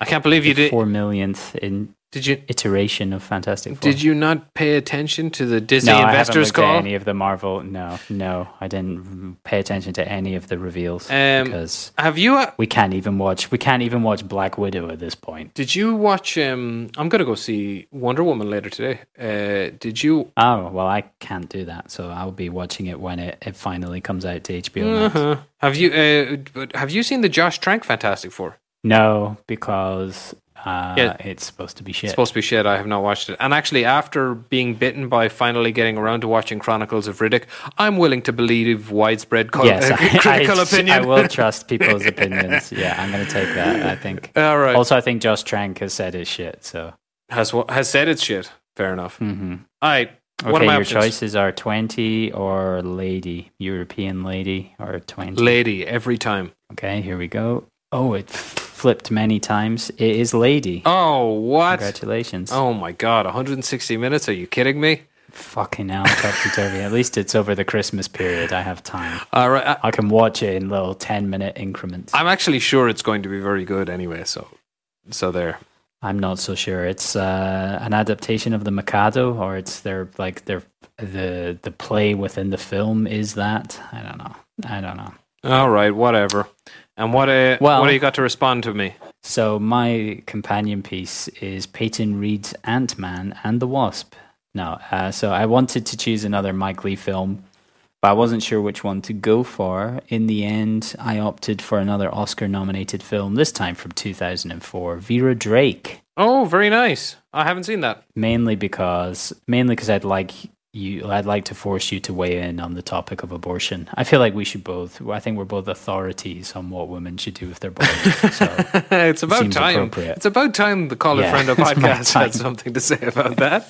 I can't believe the you did. Four millionth in did you, iteration of Fantastic Four. Did you not pay attention to the Disney no, investors call? No, I haven't looked at any of the Marvel. No, no, I didn't pay attention to any of the reveals. Um, because have you? Uh, we can't even watch. We can't even watch Black Widow at this point. Did you watch? Um, I'm gonna go see Wonder Woman later today. Uh, did you? Oh well, I can't do that, so I'll be watching it when it, it finally comes out to H B O Max. Uh-huh. Have you? Uh, have you seen the Josh Trank Fantastic Four? No, because. Uh, yeah. It's supposed to be shit. It's supposed to be shit. I have not watched it. And actually, after being bitten by finally getting around to watching Chronicles of Riddick, I'm willing to believe widespread co- yes, uh, I, critical I, opinion. I will trust people's opinions. Yeah, I'm going to take that, I think. All right. Also, I think Josh Trank has said it's shit. So Has has said it's shit. Fair enough. Mm-hmm. All right. What okay, are my your options? Choices are twenty or lady, European lady, or twenty. Lady, every time. Okay, here we go. Oh, it flipped many times. It is lady. Oh, what? Congratulations. Oh, my God. one hundred sixty minutes? Are you kidding me? Fucking hell, topsy-turvy. At least it's over the Christmas period. I have time. All right, I-, I can watch it in little ten-minute increments. I'm actually sure it's going to be very good anyway, so so there. I'm not so sure. It's uh, an adaptation of the Mikado, or it's their like their the the play within the film is that. I don't know. I don't know. All right, whatever. And what uh, well, what do you got to respond to me? So my companion piece is Peyton Reed's Ant-Man and the Wasp. No, uh, so I wanted to choose another Mike Leigh film, but I wasn't sure which one to go for. In the end, I opted for another Oscar-nominated film, this time from two thousand four, Vera Drake. Oh, very nice. I haven't seen that. Mainly because, mainly because I'd like you, I'd like to force you to weigh in on the topic of abortion. I feel like we should both. I think we're both authorities on what women should do with their bodies. So it's about it time. It's about time the Call a yeah, Friendo podcast had something to say about that.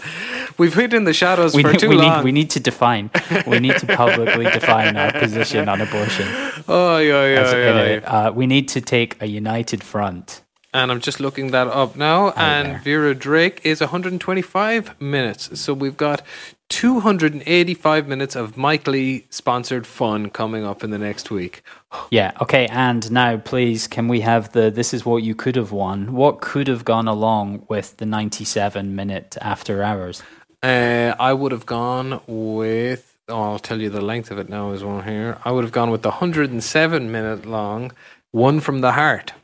We've hid in the shadows we for need, too we long. Need, we need to define. We need to publicly define our position on abortion. Oh yeah, yeah, As, yeah. yeah. A, uh, we need to take a united front. And I'm just looking that up now. Right and there. Vera Drake is one hundred twenty-five minutes. So we've got two hundred eighty-five minutes of Mike Leigh sponsored fun coming up in the next week. Yeah. Okay. And now, please, can we have the this is what you could have won? What could have gone along with the ninety-seven minute after hours? Uh, I would have gone with, oh, I'll tell you the length of it now as well here. I would have gone with the one hundred seven minute long One from the Heart.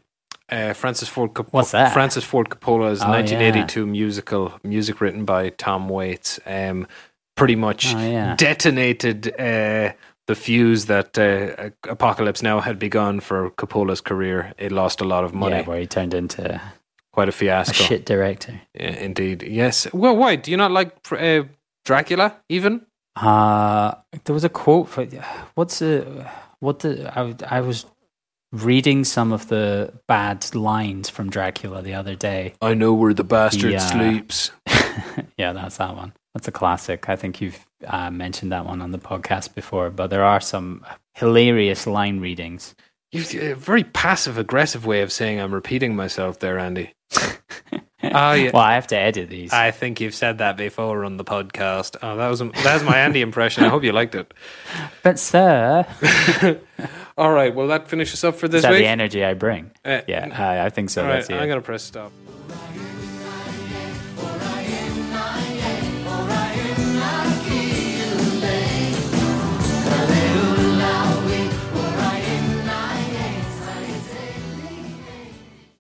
Uh, Francis Ford Cop- What's that? Francis Ford Coppola's oh, nineteen eighty-two yeah. musical, music written by Tom Waits, um, pretty much oh, yeah. detonated uh, the fuse that uh, Apocalypse Now had begun for Coppola's career. It lost a lot of money. Yeah, where he turned into quite a fiasco. A shit director. Yeah, indeed. Yes. Well, why? Do you not like uh, Dracula, even? Uh, there was a quote for... What's the... What the... I, I was... reading some of the bad lines from Dracula the other day. I know where the bastard yeah. sleeps. Yeah, that's that one. That's a classic. I think you've uh, mentioned that one on the podcast before, but there are some hilarious line readings. You've a very passive-aggressive way of saying I'm repeating myself there, Andy. Oh, yeah. Well, I have to edit these. I think you've said that before on the podcast. Oh, that was that was my Andy impression. I hope you liked it. But, sir... All right, well, that finishes up for this week. Is that week? The energy I bring? Uh, yeah, I, I think so. All right, that's it. I'm going to press stop.